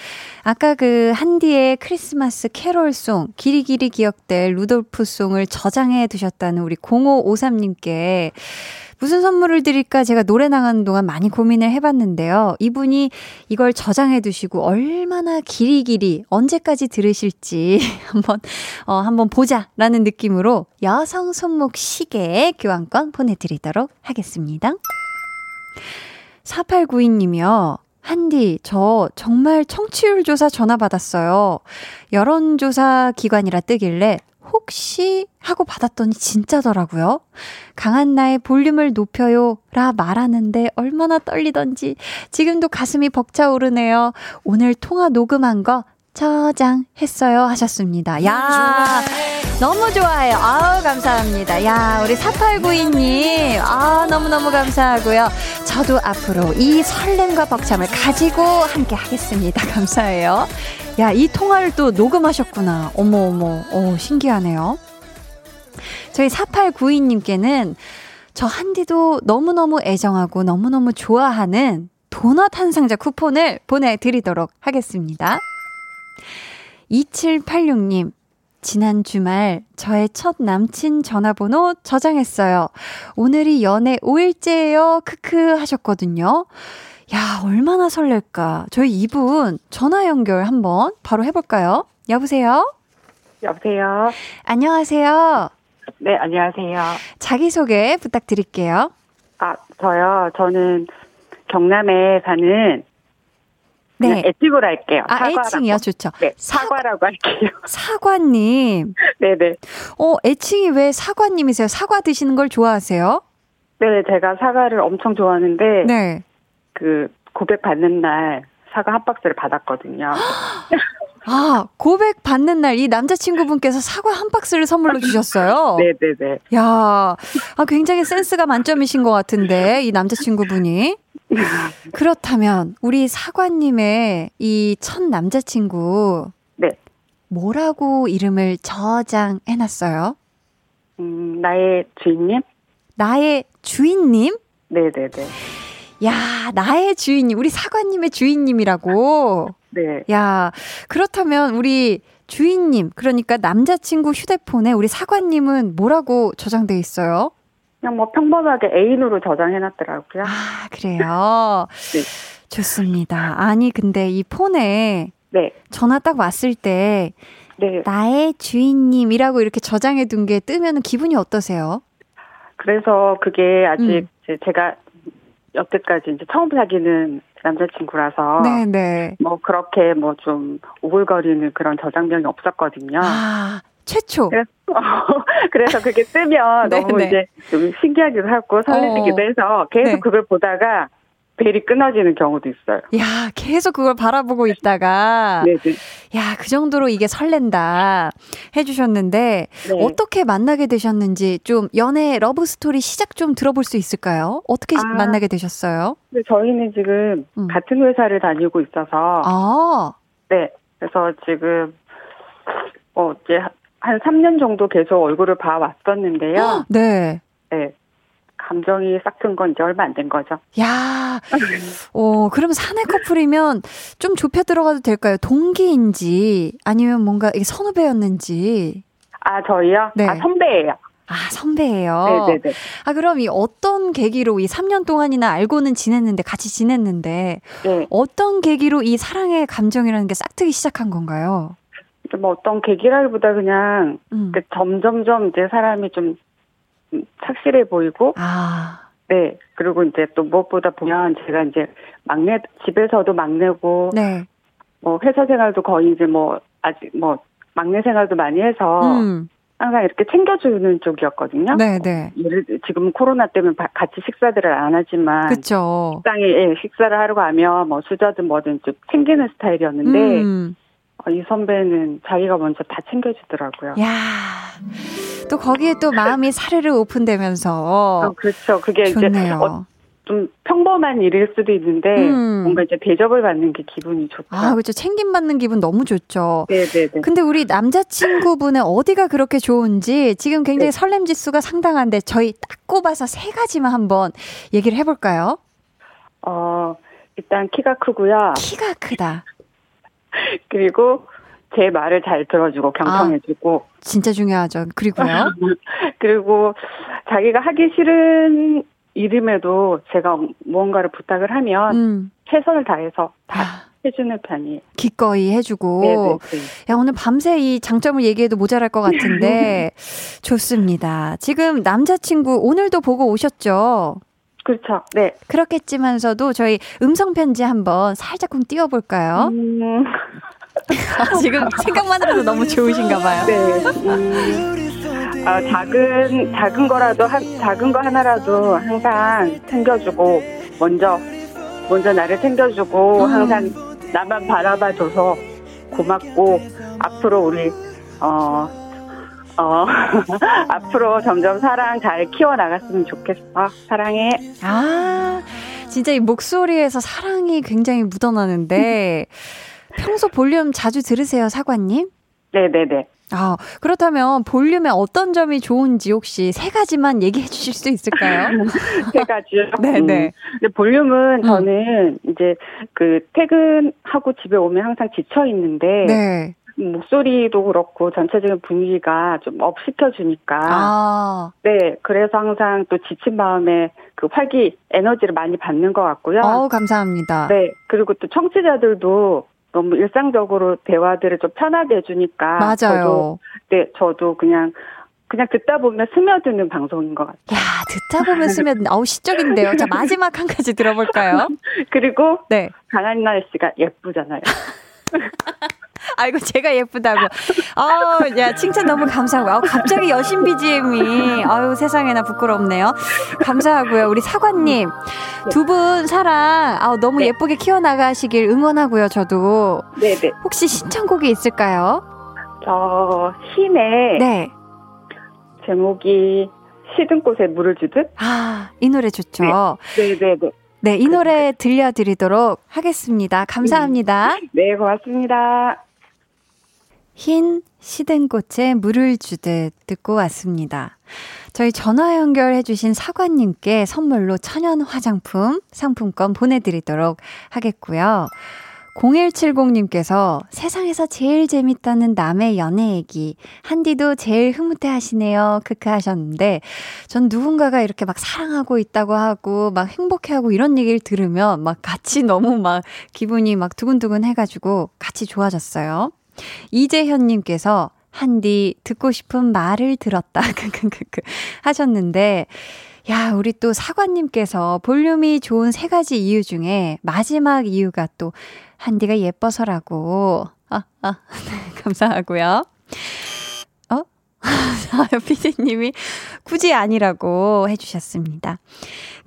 아까 그 한디의 크리스마스 캐롤송, 길이길이 기억될 루돌프송을 저장해 두셨다는 우리 0553님께 무슨 선물을 드릴까 제가 노래 나가는 동안 많이 고민을 해봤는데요. 이분이 이걸 저장해 두시고 얼마나 길이길이 언제까지 들으실지 한번 보자라는 느낌으로 여성 손목 시계 교환권 보내드리도록 하겠습니다. 4892님이요. 한디, 저 정말 청취율 조사 전화 받았어요. 여론조사 기관이라 뜨길래 혹시 하고 받았더니 진짜더라고요. 강한나의 볼륨을 높여요 라 말하는데 얼마나 떨리던지 지금도 가슴이 벅차오르네요. 오늘 통화 녹음한 거 저장했어요 하셨습니다. 야, 너무 좋아해요. 아우, 감사합니다. 야, 우리 4892님, 아, 너무너무 감사하고요. 저도 앞으로 이 설렘과 벅참을 가지고 함께 하겠습니다. 감사해요. 야, 이 통화를 또 녹음하셨구나. 어머어머, 신기하네요. 저희 4892님께는 저 한디도 너무너무 애정하고 너무너무 좋아하는 도넛 한 상자 쿠폰을 보내드리도록 하겠습니다. 2786님, 지난 주말 저의 첫 남친 전화번호 저장했어요. 오늘이 연애 5일째예요. 크크 하셨거든요. 야, 얼마나 설렐까. 저희 이분 전화 연결 한번 바로 해볼까요? 여보세요? 여보세요? 안녕하세요? 네, 안녕하세요. 자기소개 부탁드릴게요. 아, 저는 경남에 사는, 네, 애칭으로 할게요. 아, 사과라고. 애칭이요? 좋죠. 네, 사과라고 할게요. 사과님. 네네. 애칭이 왜 사과님이세요? 사과 드시는 걸 좋아하세요? 네, 제가 사과를 엄청 좋아하는데, 네, 그 고백 받는 날 사과 한 박스를 받았거든요. 아, 고백 받는 날 이 남자친구분께서 사과 한 박스를 선물로 주셨어요? 네네네. 야, 아, 굉장히 센스가 만점이신 것 같은데, 이 남자친구분이. 그렇다면 우리 사과님의 이 첫 남자친구, 네, 뭐라고 이름을 저장해놨어요? 나의 주인님? 나의 주인님? 네네네. 야, 나의 주인님, 우리 사과님의 주인님이라고? 네. 야, 그렇다면 우리 주인님, 그러니까 남자친구 휴대폰에 우리 사과님은 뭐라고 저장돼 있어요? 그냥 뭐 평범하게 애인으로 저장해놨더라고요. 아, 그래요? 네. 좋습니다. 아니, 근데 이 폰에, 네, 전화 딱 왔을 때, 네, 나의 주인님이라고 이렇게 저장해둔 게 뜨면 기분이 어떠세요? 그래서 그게 아직 제가 여태까지 이제 처음 사귀는 남자친구라서, 네네, 뭐 그렇게 뭐 좀 오글거리는 그런 저장면이 없었거든요. 아, 최초. 그래서 그게 뜨면 너무 이제 좀 신기하기도 하고 설레기도 해서 계속, 네, 그걸 보다가 벨이 끊어지는 경우도 있어요. 야, 계속 그걸 바라보고 있다가, 네네, 야, 그 정도로 이게 설렌다 해주셨는데, 네, 어떻게 만나게 되셨는지 좀 연애 러브 스토리 시작 좀 들어볼 수 있을까요? 어떻게 만나게 되셨어요? 네, 저희는 지금 같은 회사를 다니고 있어서, 아, 네, 그래서 지금 이제 한 3년 정도 계속 얼굴을 봐왔었는데요. 네. 네. 감정이 싹튼 건 이제 얼마 안 된 거죠. 야, 그럼 사내 커플이면 좀 좁혀 들어가도 될까요? 동기인지 아니면 뭔가 이게 선후배였는지. 아, 저희요? 네. 아, 선배예요. 아, 선배예요. 네네네. 아, 그럼 이 어떤 계기로 이 3년 동안이나 알고는 지냈는데, 같이 지냈는데, 네, 어떤 계기로 이 사랑의 감정이라는 게 싹트기 시작한 건가요? 뭐 어떤 계기라기보다 그냥 점점점 이제 사람이 좀 착실해 보이고, 아, 네. 그리고 이제 또 무엇보다 보면 제가 이제 막내, 집에서도 막내고, 네. 뭐 회사 생활도 거의 이제 뭐, 아직 뭐, 막내 생활도 많이 해서, 항상 이렇게 챙겨주는 쪽이었거든요. 네네. 지금 코로나 때문에 같이 식사들을 안 하지만, 그쵸. 식당에 예, 식사를 하러 가면 뭐 수저든 뭐든 좀 챙기는 스타일이었는데, 이 선배는 자기가 먼저 다 챙겨주더라고요. 야, 또 거기에 또 마음이 사르르 오픈되면서. 그렇죠. 그게 좋네요. 이제 좀 평범한 일일 수도 있는데 뭔가 이제 대접을 받는 게 기분이 좋죠. 아, 그렇죠. 챙김 받는 기분 너무 좋죠. 네네네. 근데 우리 남자친구분의 어디가 그렇게 좋은지 지금 굉장히 네. 설렘 지수가 상당한데 저희 딱 꼽아서 세 가지만 한번 얘기를 해볼까요? 일단 키가 크고요. 키가 크다. 그리고 제 말을 잘 들어주고 경청해주고. 아, 진짜 중요하죠. 그리고요. 그리고 자기가 하기 싫은 이름에도 제가 무언가를 부탁을 하면 최선을 다해서 다 해주는 편이에요. 기꺼이 해주고. 네네네. 야, 오늘 밤새 이 장점을 얘기해도 모자랄 것 같은데 좋습니다. 지금 남자친구 오늘도 보고 오셨죠? 그렇죠. 네. 그렇겠지만서도 저희 음성 편지 한번 살짝쿵 띄워볼까요? 지금 생각만으로도 너무 좋으신가 봐요. 네. 작은 거라도 작은 거 하나라도 항상 챙겨주고 먼저 나를 챙겨주고 항상 나만 바라봐줘서 고맙고 앞으로 우리 앞으로 점점 사랑 잘 키워나갔으면 좋겠어. 사랑해. 아, 진짜 이 목소리에서 사랑이 굉장히 묻어나는데 평소 볼륨 자주 들으세요, 사관님? 네네네. 아, 그렇다면 볼륨의 어떤 점이 좋은지 혹시 세 가지만 얘기해 주실 수 있을까요? 세 가지요? 네네. 근데 볼륨은 저는 이제 그 퇴근하고 집에 오면 항상 지쳐 있는데 네. 목소리도 그렇고 전체적인 분위기가 좀 업시켜주니까 아. 네, 그래서 항상 또 지친 마음에 그 활기 에너지를 많이 받는 것 같고요. 어우, 감사합니다. 네, 그리고 또 청취자들도 너무 일상적으로 대화들을 좀 편하게 해주니까 맞아요. 저도 그냥 듣다 보면 스며드는 방송인 것 같아요. 야, 듣다 보면 스며드는 아우 시적인데요. 자, 마지막 한 가지 들어볼까요? 그리고 네, 강한나 씨가 예쁘잖아요. 아이고, 제가 예쁘다고. 아우, 야, 칭찬 너무 감사하고. 아우, 갑자기 여신 BGM이. 아유, 세상에나 부끄럽네요. 감사하고요. 우리 사관님. 두 분 사랑, 아우, 너무 네. 예쁘게 키워나가시길 응원하고요, 저도. 네네. 혹시 신청곡이 있을까요? 힘의. 네. 제목이 시든 꽃에 물을 주듯? 아, 이 노래 좋죠. 네네네. 네, 이 노래 들려드리도록 하겠습니다. 감사합니다. 네, 고맙습니다. 흰 시든 꽃에 물을 주듯 듣고 왔습니다. 저희 전화 연결해 주신 사관님께 선물로 천연 화장품 상품권 보내드리도록 하겠고요. 0170님께서 세상에서 제일 재밌다는 남의 연애 얘기 한디도 제일 흐뭇해 하시네요. 크크 하셨는데 전 누군가가 이렇게 막 사랑하고 있다고 하고 막 행복해하고 이런 얘기를 들으면 막 같이 너무 막 기분이 막 두근두근 해가지고 같이 좋아졌어요. 이재현님께서 한디 듣고 싶은 말을 들었다 크크크크 하셨는데 야, 우리 또 사관님께서 볼륨이 좋은 세 가지 이유 중에 마지막 이유가 또 한디가 예뻐서라고. 네, 감사하고요. 피디님이 굳이 아니라고 해주셨습니다.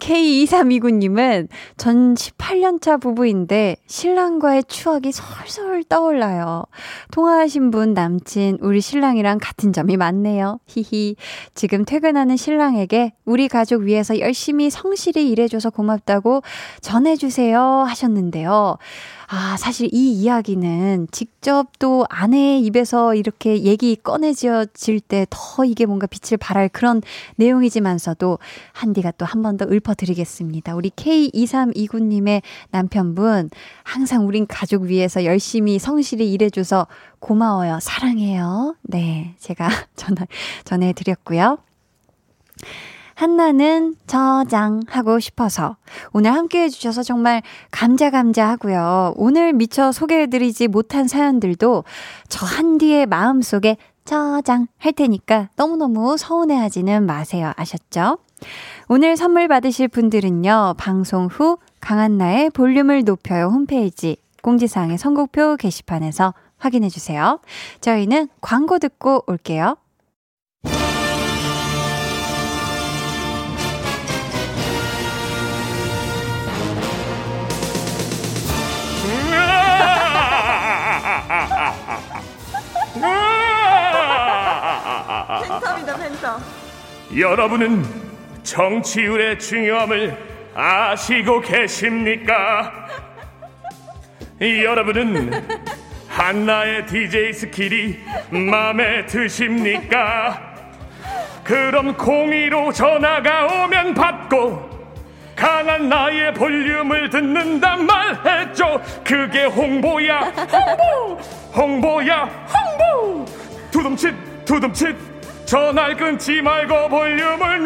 K2329님은 전 18년차 부부인데 신랑과의 추억이 솔솔 떠올라요. 통화하신 분 남친 우리 신랑이랑 같은 점이 많네요. 히히. 지금 퇴근하는 신랑에게 우리 가족 위해서 열심히 성실히 일해줘서 고맙다고 전해주세요 하셨는데요. 아, 사실 이 이야기는 직접 또 아내의 입에서 이렇게 얘기 꺼내질 때 더 이게 뭔가 빛을 발할 그런 내용이지만서도 한디가 또 한 번 더 읊어드리겠습니다. 우리 K2329님의 남편분 항상 우린 가족 위해서 열심히 성실히 일해줘서 고마워요. 사랑해요. 네, 제가 전해드렸고요. 한나는 저장하고 싶어서 오늘 함께해 주셔서 정말 감자감자하고요. 오늘 미처 소개해드리지 못한 사연들도 저 한디의 마음속에 저장 할 테니까 너무너무 서운해하지는 마세요. 아셨죠? 오늘 선물 받으실 분들은요. 방송 후 강한나의 볼륨을 높여요 홈페이지 공지사항의 선곡표 게시판에서 확인해주세요. 저희는 광고 듣고 올게요. 팬텀이다 팬텀. 여러분은 정치율의 중요함을 아시고 계십니까? 여러분은 한나의 DJ 스킬이 마음에 드십니까? 그럼 02로 전화가 오면 받고 강한 나의 볼륨을 듣는단 말했죠. 그게 홍보야 홍보, 홍보야 홍보. 두둠칫 두둠칫 전화를 끊지 말고 볼륨을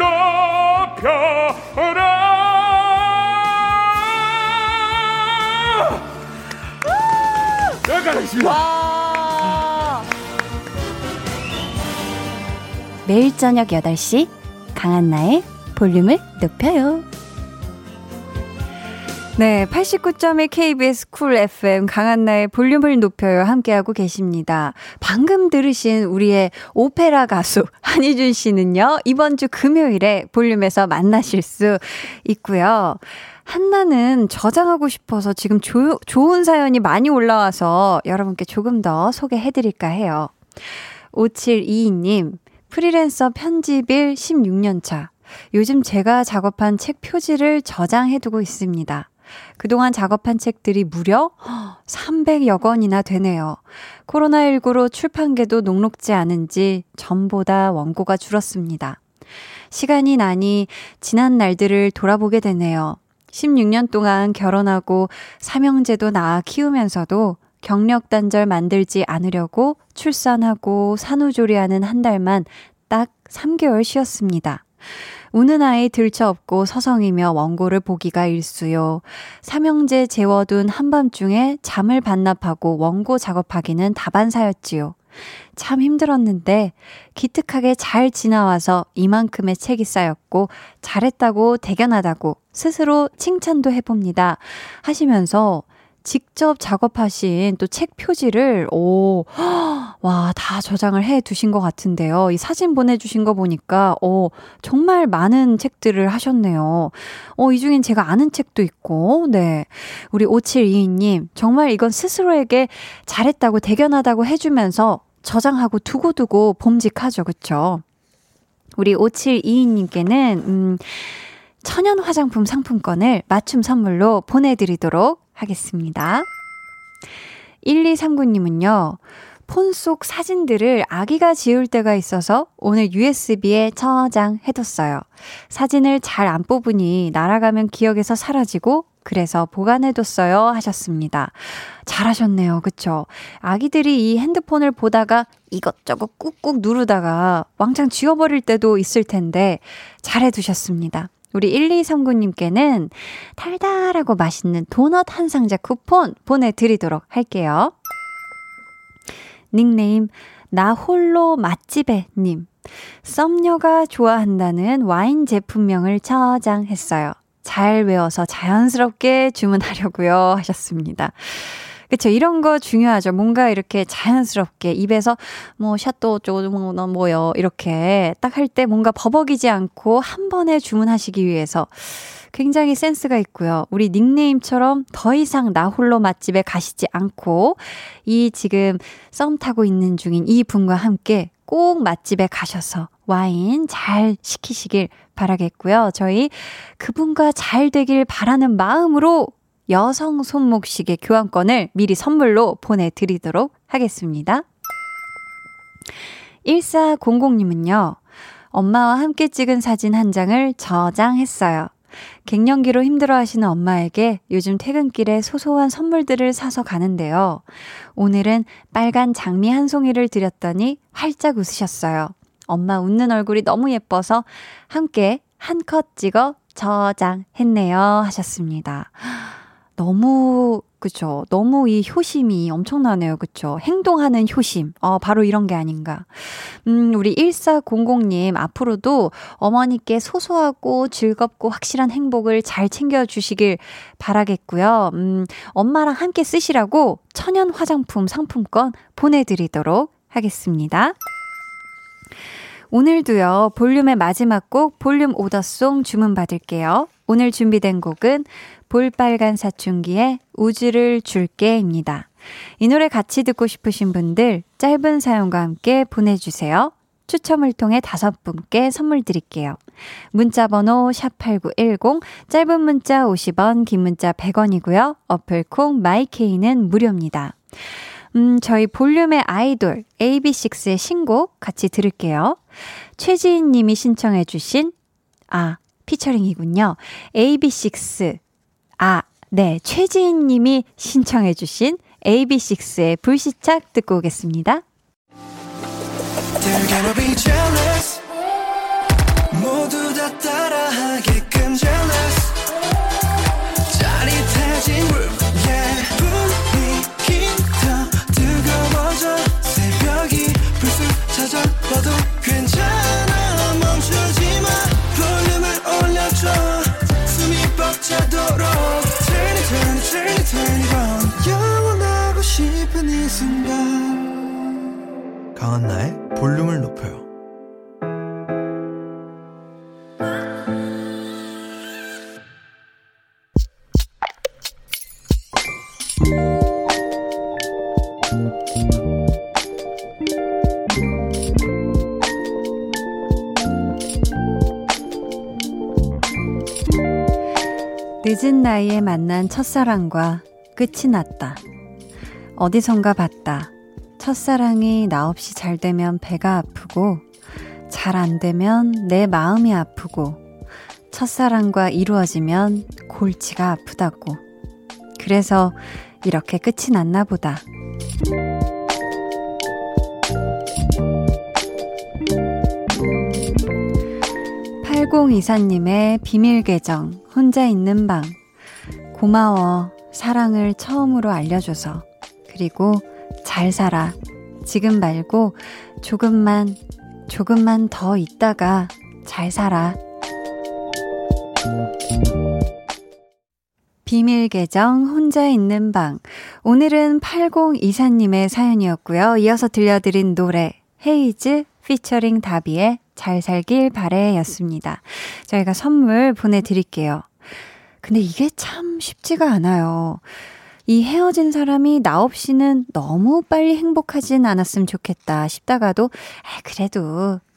높여라. 여기까지 하겠습니다. 매일 저녁 8시 강한 나의 볼륨을 높여요. 네, 89.1 KBS 쿨 FM 강한나의 볼륨을 높여요 함께하고 계십니다. 방금 들으신 우리의 오페라 가수 한희준 씨는요. 이번 주 금요일에 볼륨에서 만나실 수 있고요. 한나는 저장하고 싶어서 지금 좋은 사연이 많이 올라와서 여러분께 조금 더 소개해드릴까 해요. 5722님, 프리랜서 편집일 16년차. 요즘 제가 작업한 책 표지를 저장해두고 있습니다. 그동안 작업한 책들이 무려 300여 권이나 되네요. 코로나19로 출판계도 녹록지 않은지 전보다 원고가 줄었습니다. 시간이 나니 지난 날들을 돌아보게 되네요. 16년 동안 결혼하고 삼형제도 낳아 키우면서도 경력 단절 만들지 않으려고 출산하고 산후조리하는 한 달만 딱 3개월 쉬었습니다. 우는 아이 들쳐업고 서성이며 원고를 보기가 일쑤요. 삼형제 재워둔 한밤중에 잠을 반납하고 원고 작업하기는 다반사였지요. 참 힘들었는데 기특하게 잘 지나와서 이만큼의 책이 쌓였고 잘했다고 대견하다고 스스로 칭찬도 해봅니다. 하시면서 직접 작업하신 또 책 표지를 와, 다 저장을 해두신 것 같은데요. 이 사진 보내주신 거 보니까 정말 많은 책들을 하셨네요. 이 중엔 제가 아는 책도 있고, 네, 우리 5722님 정말 이건 스스로에게 잘했다고 대견하다고 해주면서 저장하고 두고두고 봄직하죠. 그렇죠? 우리 5722님께는 천연 화장품 상품권을 맞춤 선물로 보내드리도록 하겠습니다. 1239님은요. 폰 속 사진들을 아기가 지울 때가 있어서 오늘 USB에 저장해뒀어요. 사진을 잘 안 뽑으니 날아가면 기억에서 사라지고 그래서 보관해뒀어요 하셨습니다. 잘하셨네요. 그쵸? 아기들이 이 핸드폰을 보다가 이것저것 꾹꾹 누르다가 왕창 지워버릴 때도 있을 텐데 잘해두셨습니다. 우리 1239님께는 달달하고 맛있는 도넛 한 상자 쿠폰 보내드리도록 할게요. 닉네임 나 홀로 맛집에 님, 썸녀가 좋아한다는 와인 제품명을 저장했어요. 잘 외워서 자연스럽게 주문하려고요 하셨습니다. 그렇죠. 이런 거 중요하죠. 뭔가 이렇게 자연스럽게 입에서 뭐 샷도 조금 뭐요 이렇게 딱 할 때 뭔가 버벅이지 않고 한 번에 주문하시기 위해서 굉장히 센스가 있고요. 우리 닉네임처럼 더 이상 나 홀로 맛집에 가시지 않고 이 지금 썸 타고 있는 중인 이 분과 함께 꼭 맛집에 가셔서 와인 잘 시키시길 바라겠고요. 저희 그분과 잘 되길 바라는 마음으로 여성 손목시계 교환권을 미리 선물로 보내드리도록 하겠습니다. 1400님은요. 엄마와 함께 찍은 사진 한 장을 저장했어요. 갱년기로 힘들어하시는 엄마에게 요즘 퇴근길에 소소한 선물들을 사서 가는데요. 오늘은 빨간 장미 한 송이를 드렸더니 활짝 웃으셨어요. 엄마 웃는 얼굴이 너무 예뻐서 함께 한 컷 찍어 저장했네요 하셨습니다. 너무 그렇죠. 너무 이 효심이 엄청나네요. 그렇죠. 행동하는 효심. 바로 이런 게 아닌가. 우리 1400님 앞으로도 어머니께 소소하고 즐겁고 확실한 행복을 잘 챙겨주시길 바라겠고요. 엄마랑 함께 쓰시라고 천연 화장품 상품권 보내드리도록 하겠습니다. 오늘도요. 볼륨의 마지막 곡 볼륨 오더송 주문 받을게요. 오늘 준비된 곡은 볼빨간사춘기의 우주를 줄게입니다. 이 노래 같이 듣고 싶으신 분들 짧은 사연과 함께 보내주세요. 추첨을 통해 5분께 선물 드릴게요. 문자번호 샵8910 짧은 문자 50원 긴 문자 100원이고요. 어플콩 마이케이는 무료입니다. 저희 볼륨의 아이돌 AB6IX의 신곡 같이 들을게요. 최지인 님이 신청해 주신 피처링이군요. AB6IX 최지인 님이 신청해 주신 AB6IX의 불시착 듣고 오겠습니다. They're gonna be jealous. 모두 다 따라하게끔 jealous. 짜릿해진 room. 분위기 더 뜨거워져 새벽이 불쑥 찾아와도 괜찮아 멈추지 마 볼륨을 올려줘 숨이 벅차도록 Turn it, turn it, turn it, turn it on 영원하고 싶은 이 순간 강한나의 볼륨을 높여요. 늦은 나이에 만난 첫사랑과 끝이 났다. 어디선가 봤다. 첫사랑이 나 없이 잘 되면 배가 아프고 잘 안 되면 내 마음이 아프고 첫사랑과 이루어지면 골치가 아프다고. 그래서 이렇게 끝이 났나 보다. 이사님의 비밀 계정 혼자 있는 방 고마워 사랑을 처음으로 알려줘서 그리고 잘 살아 지금 말고 조금만 더 있다가 잘 살아. 비밀 계정 혼자 있는 방 오늘은 8024님의 사연이었고요. 이어서 들려드린 노래 헤이즈 피처링 다비의 잘 살길 바래였습니다. 저희가 선물 보내드릴게요. 근데 이게 참 쉽지가 않아요. 이 헤어진 사람이 나 없이는 너무 빨리 행복하진 않았으면 좋겠다 싶다가도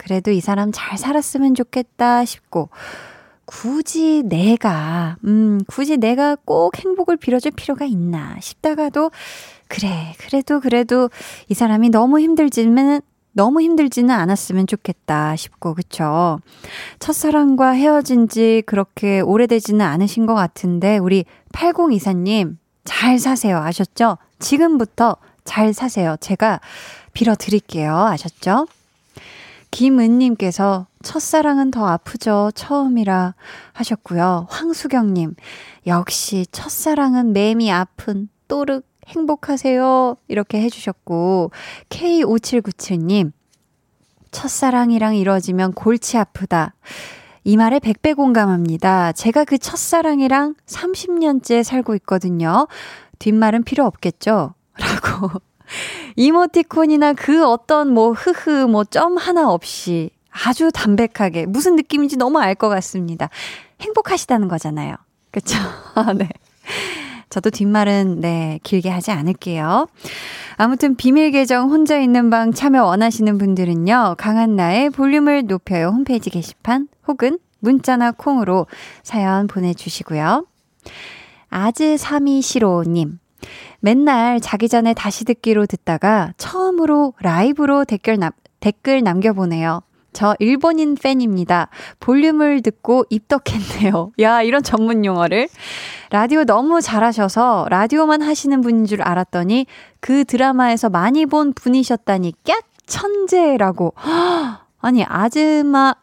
그래도 이 사람 잘 살았으면 좋겠다 싶고 굳이 내가 꼭 행복을 빌어줄 필요가 있나 싶다가도 그래도 이 사람이 너무 힘들지는 않았으면 좋겠다 싶고 그쵸? 첫사랑과 헤어진 지 그렇게 오래되지는 않으신 것 같은데 우리 8024님 잘 사세요. 아셨죠? 지금부터 잘 사세요. 제가 빌어드릴게요. 아셨죠? 김은님께서 첫사랑은 더 아프죠. 처음이라 하셨고요. 황수경님 역시 첫사랑은 맴이 아픈 또르 행복하세요 이렇게 해주셨고 K5797님 첫사랑이랑 이루어지면 골치 아프다 이 말에 100배 공감합니다. 제가 그 첫사랑이랑 30년째 살고 있거든요. 뒷말은 필요 없겠죠? 라고 이모티콘이나 그 어떤 점 하나 없이 아주 담백하게 무슨 느낌인지 너무 알 것 같습니다. 행복하시다는 거잖아요. 그쵸? 네 저도 뒷말은 길게 하지 않을게요. 아무튼 비밀 계정 혼자 있는 방 참여 원하시는 분들은요. 강한나의 볼륨을 높여요 홈페이지 게시판 혹은 문자나 콩으로 사연 보내주시고요. 아즈3215님 맨날 자기 전에 다시 듣기로 듣다가 처음으로 라이브로 댓글 남겨보네요. 저 일본인 팬입니다. 볼륨을 듣고 입덕했네요. 야, 이런 전문 용어를. 라디오 너무 잘하셔서 라디오만 하시는 분인 줄 알았더니 그 드라마에서 많이 본 분이셨다니 깍 천재라고. 아니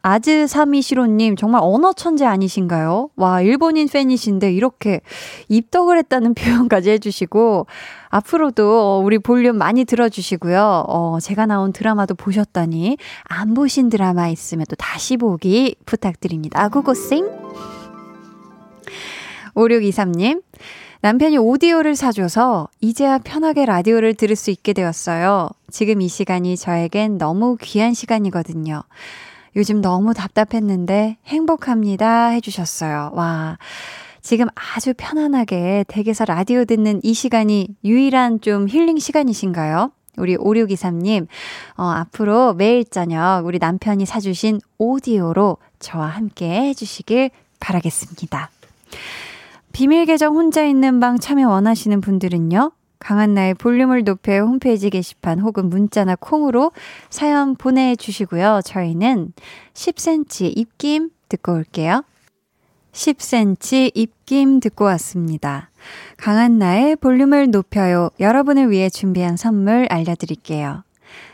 아즈사미시로님 정말 언어 천재 아니신가요? 와, 일본인 팬이신데 이렇게 입덕을 했다는 표현까지 해주시고, 앞으로도 우리 볼륨 많이 들어주시고요. 제가 나온 드라마도 보셨다니 안 보신 드라마 있으면 또 다시 보기 부탁드립니다. 아구고생. 5623님, 남편이 오디오를 사줘서 이제야 편하게 라디오를 들을 수 있게 되었어요. 지금 이 시간이 저에겐 너무 귀한 시간이거든요. 요즘 너무 답답했는데 행복합니다 해주셨어요. 와, 지금 아주 편안하게 댁에서 라디오 듣는 이 시간이 유일한 좀 힐링 시간이신가요? 우리 5623님, 앞으로 매일 저녁 우리 남편이 사주신 오디오로 저와 함께 해주시길 바라겠습니다. 비밀 계정 혼자 있는 방 참여 원하시는 분들은요, 강한나의 볼륨을 높여 홈페이지 게시판 혹은 문자나 콩으로 사연 보내주시고요. 저희는 10cm 입김 듣고 올게요. 10cm 입김 듣고 왔습니다. 강한나의 볼륨을 높여요. 여러분을 위해 준비한 선물 알려드릴게요.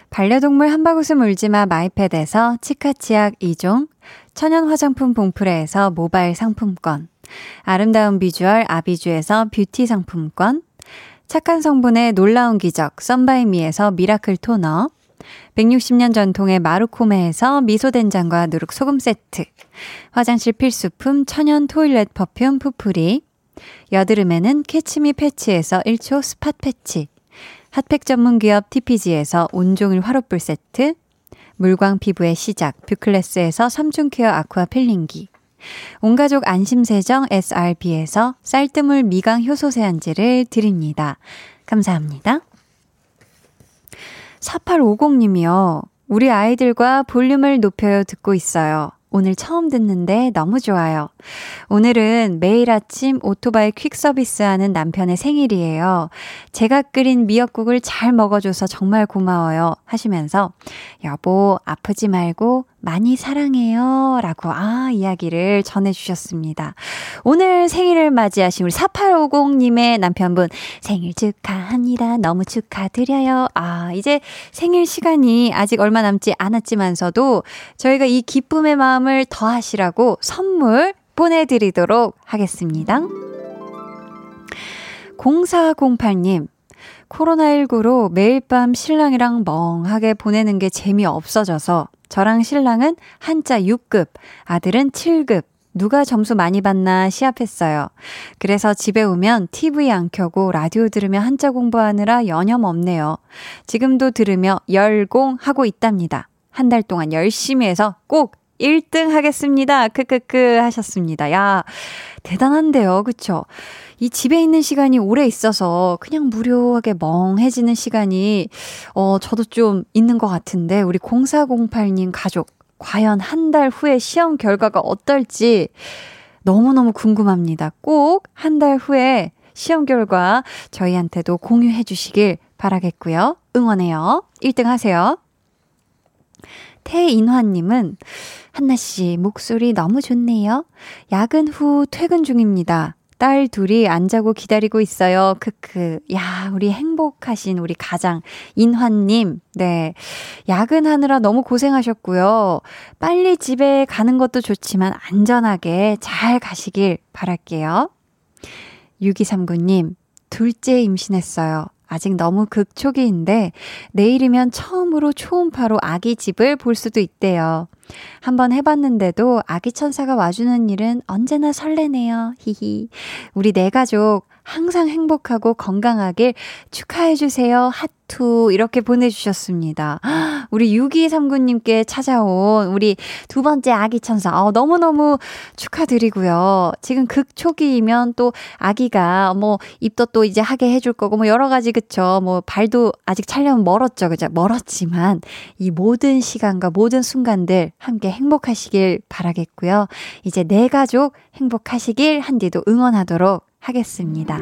반려동물 한바구음 울지마 마이패드에서 치카치약 2종, 천연 화장품 봉프레에서 모바일 상품권, 아름다운 비주얼 아비주에서 뷰티 상품권, 착한 성분의 놀라운 기적 썬바이미에서 미라클 토너, 160년 전통의 마루코메에서 미소된장과 누룩소금 세트, 화장실 필수품 천연 토일렛 퍼퓸 푸프리, 여드름에는 캐치미 패치에서 1초 스팟 패치, 핫팩 전문기업 TPG에서 온종일 화롯불 세트, 물광 피부의 시작 뷰클래스에서 3중케어 아쿠아 필링기, 온가족 안심세정 SRB에서 쌀뜨물 미강 효소 세안제를 드립니다. 감사합니다. 4850님이요. 우리 아이들과 볼륨을 높여요 듣고 있어요. 오늘 처음 듣는데 너무 좋아요. 오늘은 매일 아침 오토바이 퀵서비스하는 남편의 생일이에요. 제가 끓인 미역국을 잘 먹어줘서 정말 고마워요 하시면서, 여보 아프지 말고 많이 사랑해요 라고 이야기를 전해주셨습니다. 오늘 생일을 맞이하신 우리 4850님의 남편분, 생일 축하합니다. 너무 축하드려요. 이제 생일 시간이 아직 얼마 남지 않았지만서도 저희가 이 기쁨의 마음 더하시라고 선물 보내드리도록 하겠습니다. 0408님, 코로나19로 매일 밤 신랑이랑 멍하게 보내는 게 재미없어져서 저랑 신랑은 한자 6급, 아들은 7급, 누가 점수 많이 받나 시합했어요. 그래서 집에 오면 TV 안 켜고 라디오 들으며 한자 공부하느라 여념없네요. 지금도 들으며 열공하고 있답니다. 한 달 동안 열심히 해서 꼭 1등 하겠습니다. 크크크 하셨습니다. 야, 대단한데요. 그쵸? 이 집에 있는 시간이 오래 있어서 그냥 무료하게 멍해지는 시간이 저도 좀 있는 것 같은데, 우리 0408님 가족 과연 한 달 후에 시험 결과가 어떨지 너무너무 궁금합니다. 꼭 한 달 후에 시험 결과 저희한테도 공유해 주시길 바라겠고요. 응원해요. 1등 하세요. 태인화님은, 한나씨 목소리 너무 좋네요. 야근 후 퇴근 중입니다. 딸 둘이 안 자고 기다리고 있어요. 크크. 야, 우리 행복하신 우리 가장 인환님, 네, 야근하느라 너무 고생하셨고요. 빨리 집에 가는 것도 좋지만 안전하게 잘 가시길 바랄게요. 6239님, 둘째 임신했어요. 아직 너무 극초기인데 내일이면 처음으로 초음파로 아기 집을 볼 수도 있대요. 한번 해봤는데도 아기 천사가 와주는 일은 언제나 설레네요. 히히. 우리 내 가족 항상 행복하고 건강하길 축하해주세요. 하트 이렇게 보내주셨습니다. 우리 6239님께 찾아온 우리 두 번째 아기 천사, 너무너무 축하드리고요. 지금 극초기이면 또 아기가 입도 또 이제 하게 해줄 거고 여러 가지, 그쵸? 발도 아직 차려면 멀었죠. 그죠? 멀었지만 이 모든 시간과 모든 순간들 함께 행복하시길 바라겠고요. 이제 내 가족 행복하시길 한디도 응원하도록 하겠습니다.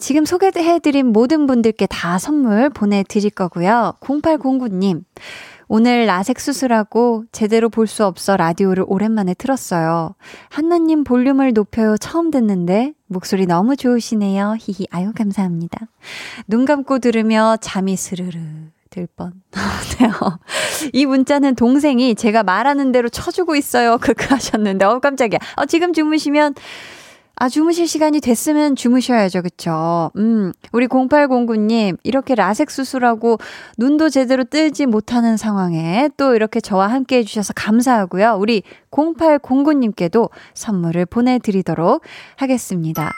지금 소개해드린 모든 분들께 다 선물 보내드릴 거고요. 0809님, 오늘 라섹 수술하고 제대로 볼 수 없어 라디오를 오랜만에 틀었어요. 한나님 볼륨을 높여요 처음 듣는데 목소리 너무 좋으시네요. 히히. 아유, 감사합니다. 눈 감고 들으며 잠이 스르르 될 뻔하네요. 이 문자는 동생이 제가 말하는 대로 쳐주고 있어요. 그거 하셨는데 깜짝이야. 지금 주무시면 주무실 시간이 됐으면 주무셔야죠. 그쵸? 우리 0809님 이렇게 라섹 수술하고 눈도 제대로 뜨지 못하는 상황에 또 이렇게 저와 함께 해주셔서 감사하고요. 우리 0809님께도 선물을 보내드리도록 하겠습니다.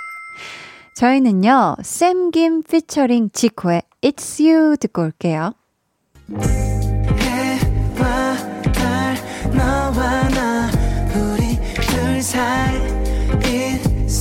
저희는요, 샘김 피처링 지코의 It's You 듣고 올게요. 해와 달 너와 나 우리 둘 사이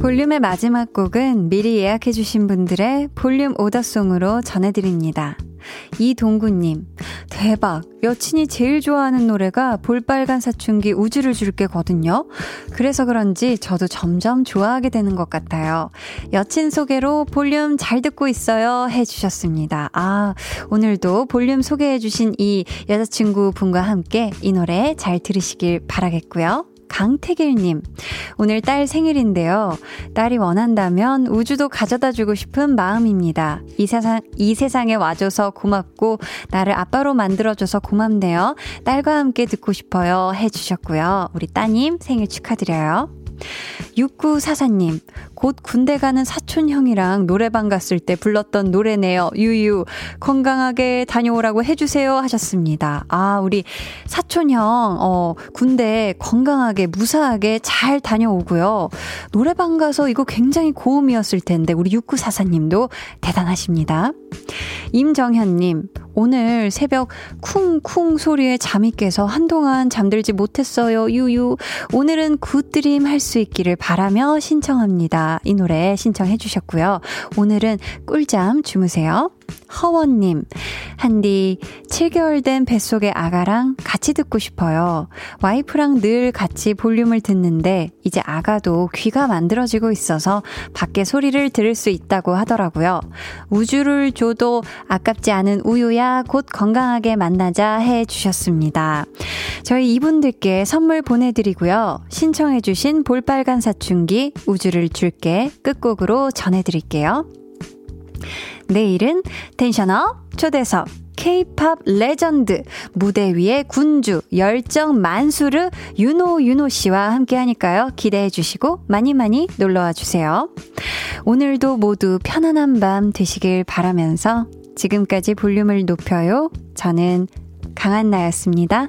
볼륨의 마지막 곡은 미리 예약해주신 분들의 볼륨 오더송으로 전해드립니다. 이동구님, 대박! 여친이 제일 좋아하는 노래가 볼빨간사춘기 우주를 줄게거든요. 그래서 그런지 저도 점점 좋아하게 되는 것 같아요. 여친 소개로 볼륨 잘 듣고 있어요 해주셨습니다. 오늘도 볼륨 소개해주신 이 여자친구분과 함께 이 노래 잘 들으시길 바라겠고요. 강태길님, 오늘 딸 생일인데요. 딸이 원한다면 우주도 가져다주고 싶은 마음입니다. 이 세상에 와줘서 고맙고 나를 아빠로 만들어줘서 고맙네요. 딸과 함께 듣고 싶어요 해주셨고요. 우리 따님 생일 축하드려요. 6944님, 곧 군대 가는 사촌형이랑 노래방 갔을 때 불렀던 노래네요. 유유, 건강하게 다녀오라고 해주세요 하셨습니다. 우리 사촌형 군대 건강하게 무사하게 잘 다녀오고요. 노래방 가서 이거 굉장히 고음이었을 텐데 우리 6944님도 대단하십니다. 임정현님, 오늘 새벽 쿵쿵 소리에 잠이 깨서 한동안 잠들지 못했어요. 유유, 오늘은 굿드림 할 수 있기를 바라며 신청합니다. 이 노래 신청해 주셨고요. 오늘은 꿀잠 주무세요. 허원님, 한디 7개월 된 뱃속의 아가랑 같이 듣고 싶어요. 와이프랑 늘 같이 볼륨을 듣는데 이제 아가도 귀가 만들어지고 있어서 밖에 소리를 들을 수 있다고 하더라고요. 우주를 줘도 아깝지 않은 우유야, 곧 건강하게 만나자 해주셨습니다. 저희 이분들께 선물 보내드리고요. 신청해주신 볼빨간사춘기 우주를 줄게 끝곡으로 전해드릴게요. 내일은 텐션업 초대석 K-POP 레전드 무대 위의 군주 열정 만수르 윤호 씨와 함께 하니까요. 기대해 주시고 많이 많이 놀러와 주세요. 오늘도 모두 편안한 밤 되시길 바라면서 지금까지 볼륨을 높여요. 저는 강한나였습니다.